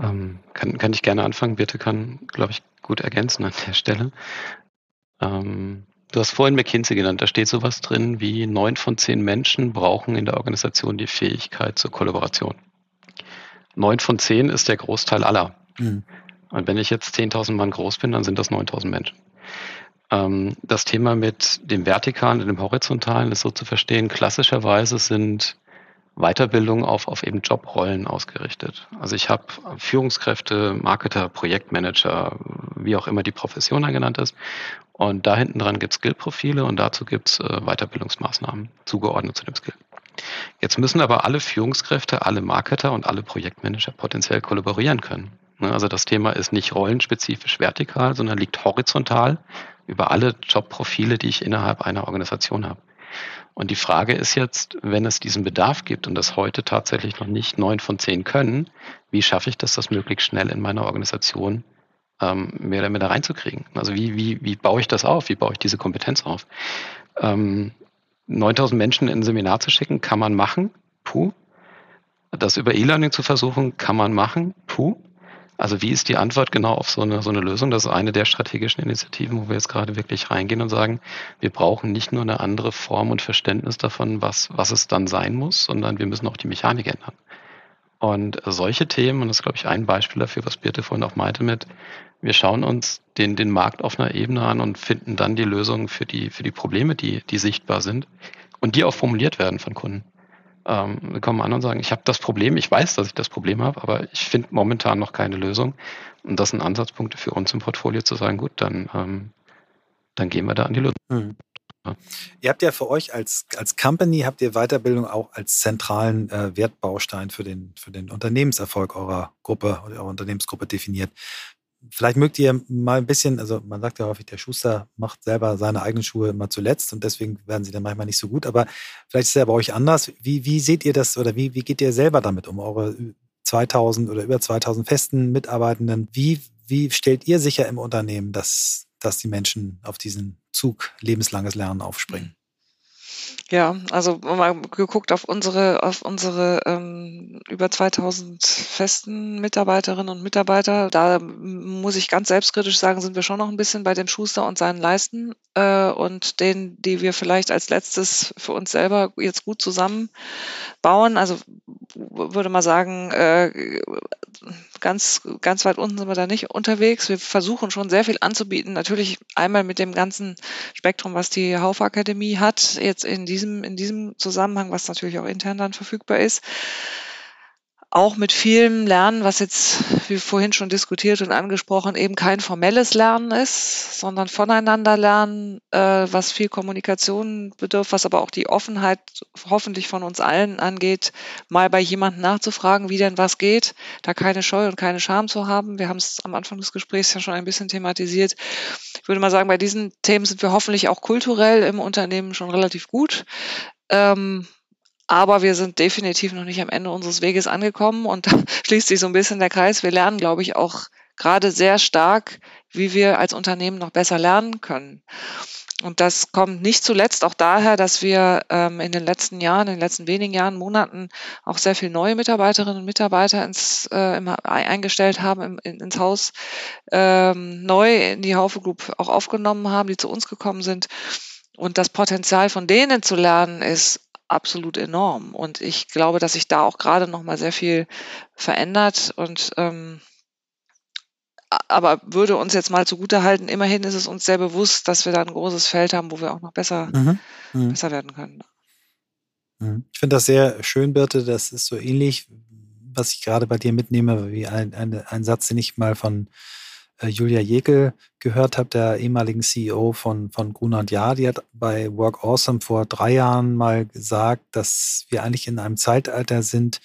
Kann ich gerne anfangen. Birte kann, glaube ich, gut ergänzen an der Stelle. Du hast vorhin McKinsey genannt, da steht sowas drin wie 9 von 10 Menschen brauchen in der Organisation die Fähigkeit zur Kollaboration. 9 von 10 ist der Großteil aller. Mhm. Und wenn ich jetzt 10.000 Mann groß bin, dann sind das 9.000 Menschen. Das Thema mit dem Vertikalen und dem Horizontalen ist so zu verstehen, klassischerweise sind Weiterbildungen auf eben Jobrollen ausgerichtet. Also ich habe Führungskräfte, Marketer, Projektmanager, wie auch immer die Profession genannt ist. Und da hinten dran gibt es Skillprofile und dazu gibt es Weiterbildungsmaßnahmen zugeordnet zu dem Skill. Jetzt müssen aber alle Führungskräfte, alle Marketer und alle Projektmanager potenziell kollaborieren können. Also das Thema ist nicht rollenspezifisch vertikal, sondern liegt horizontal über alle Jobprofile, die ich innerhalb einer Organisation habe. Und die Frage ist jetzt, wenn es diesen Bedarf gibt und das heute tatsächlich noch nicht 9 von 10 können, wie schaffe ich das möglichst schnell in meiner Organisation mehr oder weniger reinzukriegen? Also wie baue ich das auf? Wie baue ich diese Kompetenz auf? 9.000 Menschen in ein Seminar zu schicken, kann man machen, puh. Das über E-Learning zu versuchen, kann man machen, puh. Also wie ist die Antwort genau auf so eine Lösung? Das ist eine der strategischen Initiativen, wo wir jetzt gerade wirklich reingehen und sagen, wir brauchen nicht nur eine andere Form und Verständnis davon, was es dann sein muss, sondern wir müssen auch die Mechanik ändern. Und solche Themen, und das ist, glaube ich, ein Beispiel dafür, was Birte vorhin auch meinte mit, wir schauen uns den Markt auf einer Ebene an und finden dann die Lösungen für die Probleme, die sichtbar sind und die auch formuliert werden von Kunden. Wir kommen an und sagen, ich habe das Problem, ich weiß, dass ich das Problem habe, aber ich finde momentan noch keine Lösung. Und das sind Ansatzpunkte für uns im Portfolio zu sagen, gut, dann gehen wir da an die Lösung. Mhm. Ja. Ihr habt ja für euch als Company, habt ihr Weiterbildung auch als zentralen Wertbaustein für den Unternehmenserfolg eurer Gruppe oder eurer Unternehmensgruppe definiert. Vielleicht mögt ihr mal ein bisschen, also man sagt ja häufig, der Schuster macht selber seine eigenen Schuhe immer zuletzt und deswegen werden sie dann manchmal nicht so gut, aber vielleicht ist es ja bei euch anders. Wie seht ihr das oder wie geht ihr selber damit um, eure 2000 oder über 2000 festen Mitarbeitenden? Wie stellt ihr sicher im Unternehmen, dass die Menschen auf diesen Zug lebenslanges Lernen aufspringen? Ja, also mal geguckt auf unsere über 2000 festen Mitarbeiterinnen und Mitarbeiter, da muss ich ganz selbstkritisch sagen, sind wir schon noch ein bisschen bei dem Schuster und seinen Leisten und denen, die wir vielleicht als letztes für uns selber jetzt gut zusammenbauen. Also würde mal sagen, ganz, ganz weit unten sind wir da nicht unterwegs. Wir versuchen schon sehr viel anzubieten. Natürlich einmal mit dem ganzen Spektrum, was die Haufe Akademie hat, jetzt in diesem Zusammenhang, was natürlich auch intern dann verfügbar ist. Auch mit vielem Lernen, was jetzt, wie vorhin schon diskutiert und angesprochen, eben kein formelles Lernen ist, sondern voneinander lernen, was viel Kommunikation bedarf, was aber auch die Offenheit hoffentlich von uns allen angeht, mal bei jemandem nachzufragen, wie denn was geht, da keine Scheu und keine Scham zu haben. Wir haben es am Anfang des Gesprächs ja schon ein bisschen thematisiert. Ich würde mal sagen, bei diesen Themen sind wir hoffentlich auch kulturell im Unternehmen schon relativ gut. Aber wir sind definitiv noch nicht am Ende unseres Weges angekommen und da schließt sich so ein bisschen der Kreis. Wir lernen, glaube ich, auch gerade sehr stark, wie wir als Unternehmen noch besser lernen können. Und das kommt nicht zuletzt auch daher, dass wir in den letzten wenigen Jahren, Monaten auch sehr viel neue Mitarbeiterinnen und Mitarbeiter eingestellt haben, ins Haus, neu in die Haufe Group auch aufgenommen haben, die zu uns gekommen sind. Und das Potenzial von denen zu lernen ist absolut enorm. Und ich glaube, dass sich da auch gerade noch mal sehr viel verändert. Aber würde uns jetzt mal zugutehalten, immerhin ist es uns sehr bewusst, dass wir da ein großes Feld haben, wo wir auch noch besser werden können. Mhm. Ich finde das sehr schön, Birte. Das ist so ähnlich, was ich gerade bei dir mitnehme, wie ein Satz, den ich mal von Julia Jäkel gehört habe, der ehemaligen CEO von Gruner & Jahr. Die hat bei Work Awesome vor 3 Jahren mal gesagt, dass wir eigentlich in einem Zeitalter sind,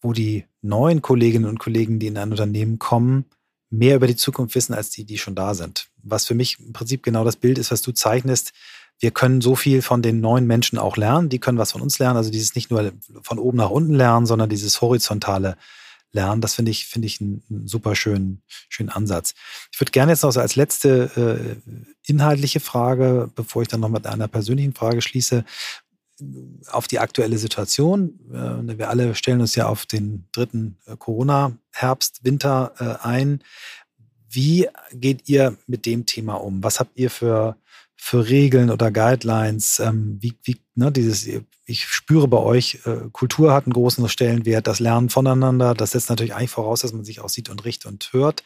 wo die neuen Kolleginnen und Kollegen, die in ein Unternehmen kommen, mehr über die Zukunft wissen, als die schon da sind. Was für mich im Prinzip genau das Bild ist, was du zeichnest. Wir können so viel von den neuen Menschen auch lernen. Die können was von uns lernen. Also dieses nicht nur von oben nach unten lernen, sondern dieses horizontale Lernen. Das finde ich einen super schönen Ansatz. Ich würde gerne jetzt noch so als letzte inhaltliche Frage, bevor ich dann noch mit einer persönlichen Frage schließe, auf die aktuelle Situation. Wir alle stellen uns ja auf den 3. Corona-Herbst, Winter ein. Wie geht ihr mit dem Thema um? Was habt ihr für Regeln oder Guidelines? Ich spüre bei euch, Kultur hat einen großen Stellenwert, das Lernen voneinander. Das setzt natürlich eigentlich voraus, dass man sich auch sieht und riecht und hört.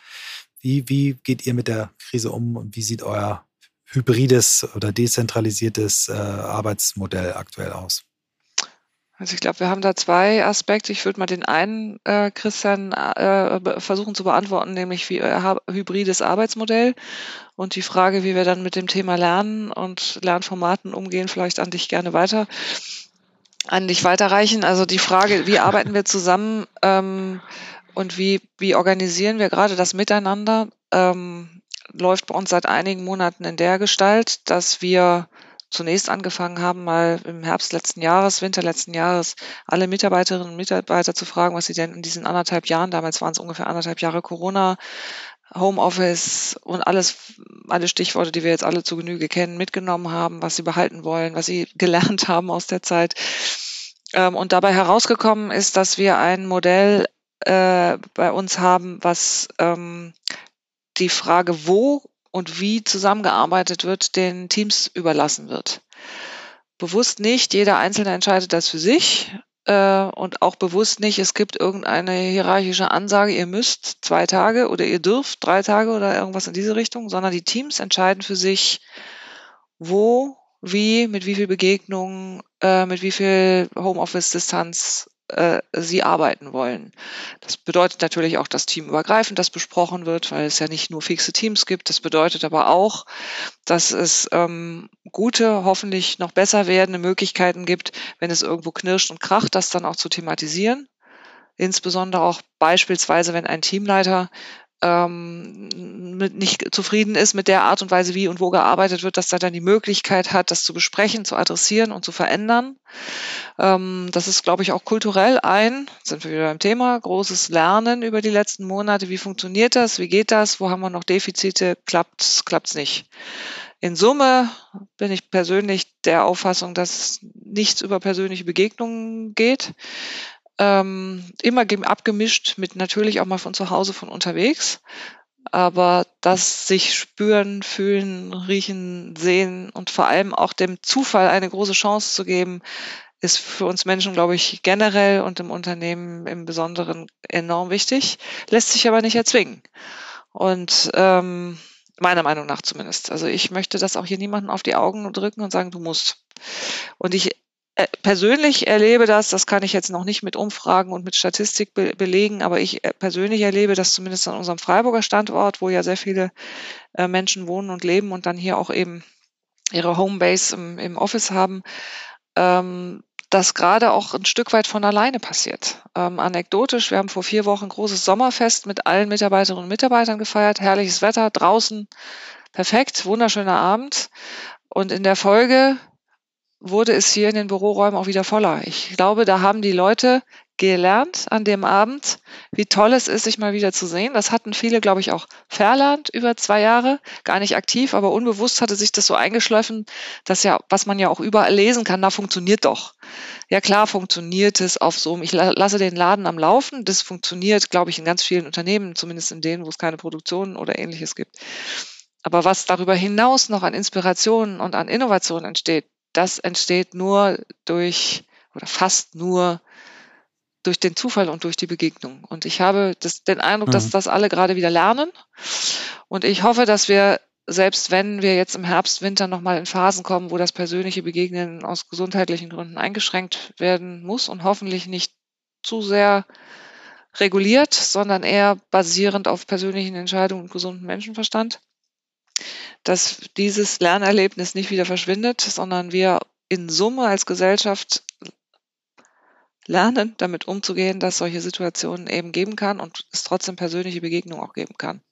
Wie geht ihr mit der Krise um und wie sieht euer hybrides oder dezentralisiertes Arbeitsmodell aktuell aus? Also ich glaube, wir haben da 2 Aspekte. Ich würde mal den einen, Christian, versuchen zu beantworten, nämlich wie hybrides Arbeitsmodell und die Frage, wie wir dann mit dem Thema Lernen und Lernformaten umgehen, vielleicht an dich weiterreichen. Also die Frage, wie arbeiten wir zusammen und wie organisieren wir gerade das Miteinander, läuft bei uns seit einigen Monaten in der Gestalt, dass wir zunächst angefangen haben, mal im Herbst letzten Jahres, Winter letzten Jahres, alle Mitarbeiterinnen und Mitarbeiter zu fragen, was sie denn in diesen 1,5 Jahren, damals waren es ungefähr 1,5 Jahre Corona, Homeoffice und alle Stichworte, die wir jetzt alle zu Genüge kennen, mitgenommen haben, was sie behalten wollen, was sie gelernt haben aus der Zeit. Und dabei herausgekommen ist, dass wir ein Modell bei uns haben, was die Frage, wo und wie zusammengearbeitet wird, den Teams überlassen wird. Bewusst nicht, jeder Einzelne entscheidet das für sich und auch bewusst nicht, es gibt irgendeine hierarchische Ansage, ihr müsst 2 Tage oder ihr dürft 3 Tage oder irgendwas in diese Richtung, sondern die Teams entscheiden für sich, wo, wie, mit wie viel Begegnungen, mit wie viel Homeoffice-Distanz sie arbeiten wollen. Das bedeutet natürlich auch, dass teamübergreifend das besprochen wird, weil es ja nicht nur fixe Teams gibt. Das bedeutet aber auch, dass es gute, hoffentlich noch besser werdende Möglichkeiten gibt, wenn es irgendwo knirscht und kracht, das dann auch zu thematisieren. Insbesondere auch beispielsweise, wenn ein Teamleiter nicht zufrieden ist mit der Art und Weise, wie und wo gearbeitet wird, dass er dann die Möglichkeit hat, das zu besprechen, zu adressieren und zu verändern. Das ist, glaube ich, auch kulturell sind wir wieder beim Thema, großes Lernen über die letzten Monate. Wie funktioniert das? Wie geht das? Wo haben wir noch Defizite? Klappt's nicht? In Summe bin ich persönlich der Auffassung, dass nichts über persönliche Begegnungen geht. Immer abgemischt mit natürlich auch mal von zu Hause, von unterwegs. Aber das sich spüren, fühlen, riechen, sehen und vor allem auch dem Zufall eine große Chance zu geben, ist für uns Menschen, glaube ich, generell und im Unternehmen im Besonderen enorm wichtig, lässt sich aber nicht erzwingen. Und meiner Meinung nach zumindest. Also ich möchte das auch hier niemanden auf die Augen drücken und sagen, du musst. Und ich persönlich erlebe das kann ich jetzt noch nicht mit Umfragen und mit Statistik belegen, aber ich persönlich erlebe das zumindest an unserem Freiburger Standort, wo ja sehr viele Menschen wohnen und leben und dann hier auch eben ihre Homebase im Office haben, dass gerade auch ein Stück weit von alleine passiert. Anekdotisch, wir haben vor 4 Wochen ein großes Sommerfest mit allen Mitarbeiterinnen und Mitarbeitern gefeiert, herrliches Wetter, draußen, perfekt, wunderschöner Abend und in der Folge wurde es hier in den Büroräumen auch wieder voller. Ich glaube, da haben die Leute gelernt an dem Abend, wie toll es ist, sich mal wieder zu sehen. Das hatten viele, glaube ich, auch verlernt über 2 Jahre, gar nicht aktiv, aber unbewusst hatte sich das so eingeschliffen, dass ja, was man ja auch überall lesen kann, na, funktioniert doch. Ja klar, funktioniert es auf so, ich lasse den Laden am Laufen, das funktioniert, glaube ich, in ganz vielen Unternehmen, zumindest in denen, wo es keine Produktion oder Ähnliches gibt. Aber was darüber hinaus noch an Inspirationen und an Innovationen entsteht, das entsteht nur fast nur durch den Zufall und durch die Begegnung. Und ich habe den Eindruck, dass das alle gerade wieder lernen. Und ich hoffe, dass wir, selbst wenn wir jetzt im Herbst, Winter nochmal in Phasen kommen, wo das persönliche Begegnen aus gesundheitlichen Gründen eingeschränkt werden muss und hoffentlich nicht zu sehr reguliert, sondern eher basierend auf persönlichen Entscheidungen und gesundem Menschenverstand, dass dieses Lernerlebnis nicht wieder verschwindet, sondern wir in Summe als Gesellschaft lernen, damit umzugehen, dass es solche Situationen eben geben kann und es trotzdem persönliche Begegnungen auch geben kann.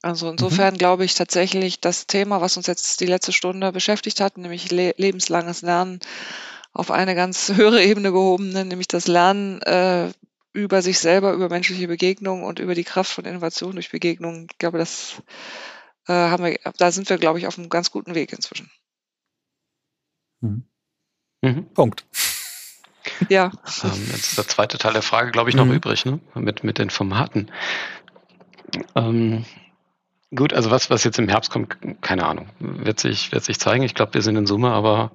Also insofern glaube ich tatsächlich, das Thema, was uns jetzt die letzte Stunde beschäftigt hat, nämlich lebenslanges Lernen, auf eine ganz höhere Ebene gehoben, nämlich das Lernen über sich selber, über menschliche Begegnungen und über die Kraft von Innovation durch Begegnungen. Ich glaube, das da sind wir, glaube ich, auf einem ganz guten Weg inzwischen. Punkt. Ja. Jetzt ist der zweite Teil der Frage, glaube ich, noch übrig, ne? Mit den Formaten. Gut, also was jetzt im Herbst kommt, keine Ahnung, wird sich zeigen. Ich glaube, wir sind in Summe aber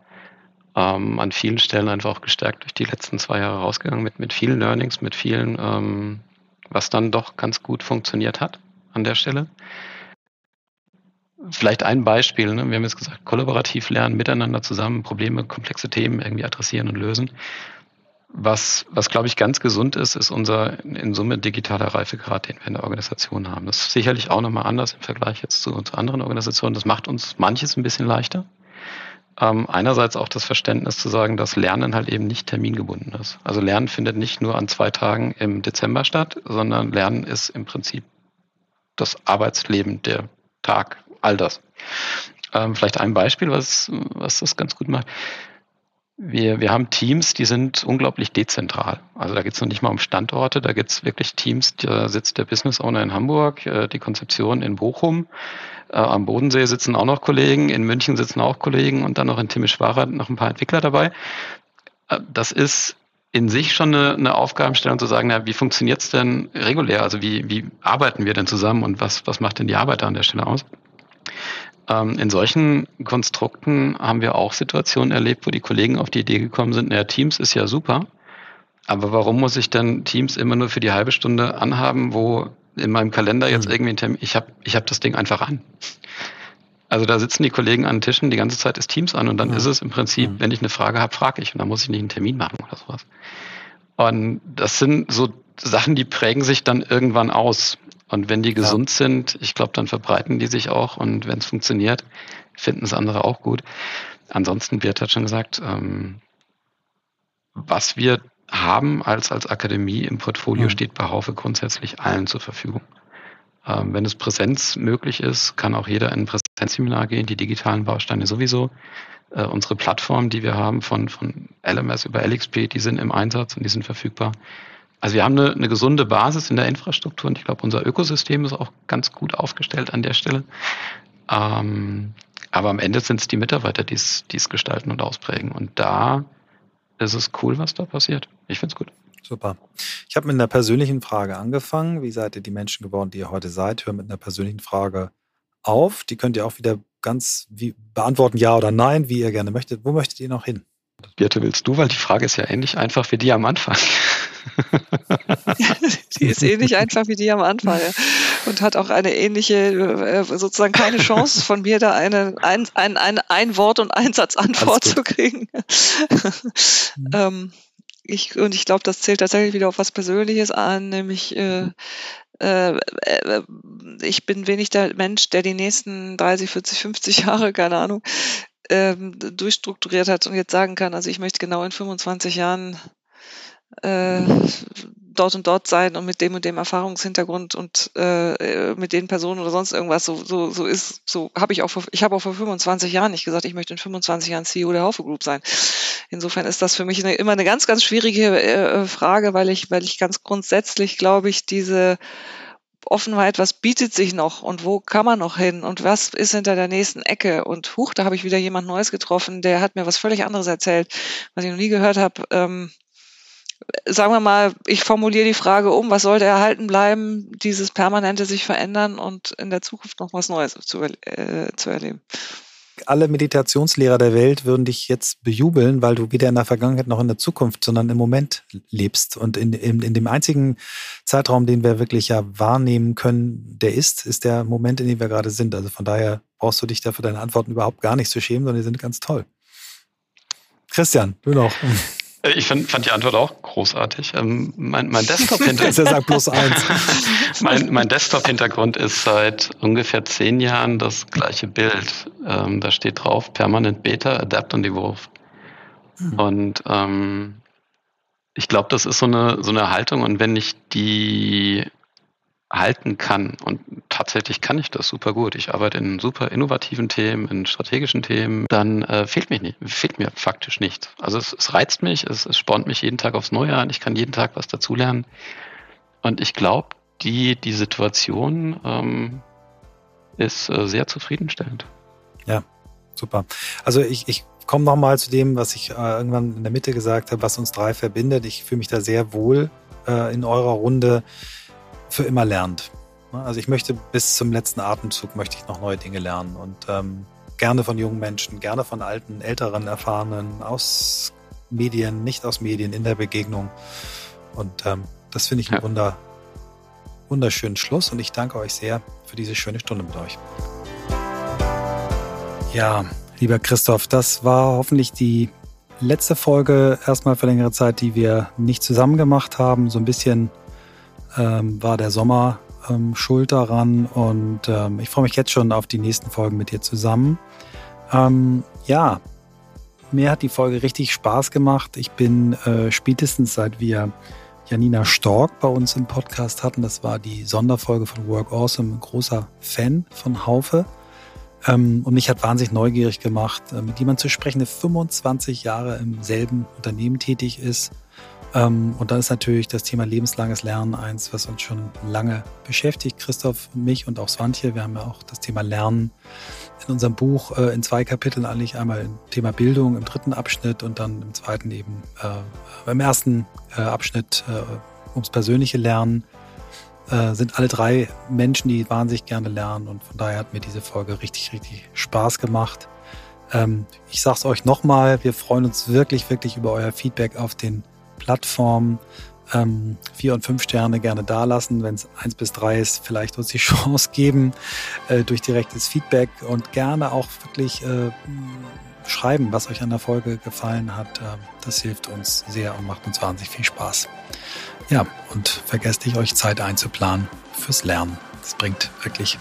an vielen Stellen einfach auch gestärkt durch die letzten 2 Jahre rausgegangen, mit vielen Learnings, mit vielen, was dann doch ganz gut funktioniert hat an der Stelle. Vielleicht ein Beispiel, ne? Wir haben jetzt gesagt, kollaborativ lernen, miteinander zusammen, Probleme, komplexe Themen irgendwie adressieren und lösen. Was glaube ich, ganz gesund ist, ist unser in Summe digitaler Reifegrad, den wir in der Organisation haben. Das ist sicherlich auch nochmal anders im Vergleich jetzt zu anderen Organisationen. Das macht uns manches ein bisschen leichter. Einerseits auch das Verständnis zu sagen, dass Lernen halt eben nicht termingebunden ist. Also Lernen findet nicht nur an 2 Tagen im Dezember statt, sondern Lernen ist im Prinzip das Arbeitsleben, der Tag, all das. Vielleicht ein Beispiel, was das ganz gut macht. Wir haben Teams, die sind unglaublich dezentral. Also da geht es noch nicht mal um Standorte, da geht es wirklich Teams, da sitzt der Business Owner in Hamburg, die Konzeption in Bochum, am Bodensee sitzen auch noch Kollegen, in München sitzen auch Kollegen und dann noch in Timisoara noch ein paar Entwickler dabei. Das ist in sich schon eine Aufgabenstellung zu sagen, na, wie funktioniert es denn regulär? Also wie arbeiten wir denn zusammen und was macht denn die Arbeit da an der Stelle aus? In solchen Konstrukten haben wir auch Situationen erlebt, wo die Kollegen auf die Idee gekommen sind, naja, Teams ist ja super, aber warum muss ich denn Teams immer nur für die halbe Stunde anhaben, wo in meinem Kalender jetzt irgendwie ein Termin, ich hab das Ding einfach an. Also da sitzen die Kollegen an Tischen, die ganze Zeit ist Teams an und dann ist es im Prinzip, wenn ich eine Frage habe, frage ich und dann muss ich nicht einen Termin machen oder sowas. Und das sind so Sachen, die prägen sich dann irgendwann aus. Und wenn die gesund sind, ich glaube, dann verbreiten die sich auch. Und wenn es funktioniert, finden es andere auch gut. Ansonsten, Birte hat schon gesagt, was wir haben als Akademie im Portfolio, steht bei Haufe grundsätzlich allen zur Verfügung. Wenn es Präsenz möglich ist, kann auch jeder in ein Präsenzseminar gehen, die digitalen Bausteine sowieso. Unsere Plattformen, die wir haben, von LMS über LXP, die sind im Einsatz und die sind verfügbar. Also wir haben eine gesunde Basis in der Infrastruktur und ich glaube, unser Ökosystem ist auch ganz gut aufgestellt an der Stelle. Aber am Ende sind es die Mitarbeiter, die es gestalten und ausprägen. Und da ist es cool, was da passiert. Ich finde es gut. Super. Ich habe mit einer persönlichen Frage angefangen. Wie seid ihr die Menschen geworden, die ihr heute seid? Hör mit einer persönlichen Frage auf. Die könnt ihr auch wieder ganz beantworten, ja oder nein, wie ihr gerne möchtet. Wo möchtet ihr noch hin? Birte, willst du? Weil die Frage ist ja ähnlich einfach wie die am Anfang. Die ist ähnlich einfach wie die am Anfang und hat auch eine ähnliche, sozusagen keine Chance von mir, da ein Wort- und ein Satzantwort zu kriegen. Ich glaube, das zählt tatsächlich wieder auf was Persönliches an, nämlich ich bin wenig der Mensch, der die nächsten 30, 40, 50 Jahre, keine Ahnung, durchstrukturiert hat und jetzt sagen kann, also ich möchte genau in 25 Jahren dort und dort sein und mit dem und dem Erfahrungshintergrund und mit den Personen oder sonst irgendwas, so habe ich auch vor 25 Jahren nicht gesagt, ich möchte in 25 Jahren CEO der Haufe Group sein. Insofern ist das für mich immer eine ganz, ganz schwierige Frage, weil ich ganz grundsätzlich, glaube ich, diese Offenheit, was bietet sich noch und wo kann man noch hin und was ist hinter der nächsten Ecke und huch, da habe ich wieder jemand Neues getroffen, der hat mir was völlig anderes erzählt, was ich noch nie gehört habe. Sagen wir mal, ich formuliere die Frage um, was sollte erhalten bleiben, dieses permanente sich verändern und in der Zukunft noch was Neues zu erleben. Alle Meditationslehrer der Welt würden dich jetzt bejubeln, weil du weder in der Vergangenheit noch in der Zukunft, sondern im Moment lebst. Und in dem einzigen Zeitraum, den wir wirklich ja wahrnehmen können, der ist der Moment, in dem wir gerade sind. Also von daher brauchst du dich dafür deine Antworten überhaupt gar nicht zu schämen, sondern die sind ganz toll. Christian, du noch. Ich fand die Antwort auch großartig. Mein Desktop-Hintergrund ist seit ungefähr 10 Jahren das gleiche Bild. Da steht drauf, permanent Beta, Adapt und Evolve. Und ich glaube, das ist so eine Haltung. Und wenn ich die halten kann, und tatsächlich kann ich das super gut, ich arbeite in super innovativen Themen, in strategischen Themen, dann fehlt mir faktisch nichts. Also es reizt mich, es spornt mich jeden Tag aufs Neue an, ich kann jeden Tag was dazulernen. Und ich glaube, die Situation ist sehr zufriedenstellend. Ja, super. Also ich komme nochmal zu dem, was ich irgendwann in der Mitte gesagt habe, was uns drei verbindet. Ich fühle mich da sehr wohl in eurer Runde. Für immer lernt. Also ich möchte bis zum letzten Atemzug noch neue Dinge lernen und gerne von jungen Menschen, gerne von alten, älteren, erfahrenen, aus Medien, nicht aus Medien, in der Begegnung. Und das finde ich einen wunderschönen Schluss und ich danke euch sehr für diese schöne Stunde mit euch. Ja, lieber Christoph, das war hoffentlich die letzte Folge erstmal für längere Zeit, die wir nicht zusammen gemacht haben. So ein bisschen war der Sommer schuld daran und ich freue mich jetzt schon auf die nächsten Folgen mit dir zusammen. Ja, mir hat die Folge richtig Spaß gemacht. Ich bin spätestens seit wir Janina Stork bei uns im Podcast hatten, das war die Sonderfolge von Work Awesome, ein großer Fan von Haufe. Und mich hat wahnsinnig neugierig gemacht, mit jemandem zu sprechen, der 25 Jahre im selben Unternehmen tätig ist. Und dann ist natürlich das Thema lebenslanges Lernen eins, was uns schon lange beschäftigt, Christoph und mich und auch Svantje. Wir haben ja auch das Thema Lernen in unserem Buch in 2 Kapiteln eigentlich, einmal im Thema Bildung im 3. Abschnitt und dann im 2. eben, im 1. Abschnitt ums persönliche Lernen, sind alle 3 Menschen, die wahnsinnig gerne lernen und von daher hat mir diese Folge richtig, richtig Spaß gemacht. Ich sag's euch nochmal, wir freuen uns wirklich, wirklich über euer Feedback auf den Plattformen. 4 und 5 Sterne gerne dalassen. Wenn es 1 bis 3 ist, vielleicht uns die Chance geben durch direktes Feedback und gerne auch wirklich schreiben, was euch an der Folge gefallen hat. Das hilft uns sehr und macht uns wahnsinnig viel Spaß. Ja, und vergesst nicht, euch Zeit einzuplanen fürs Lernen. Das bringt wirklich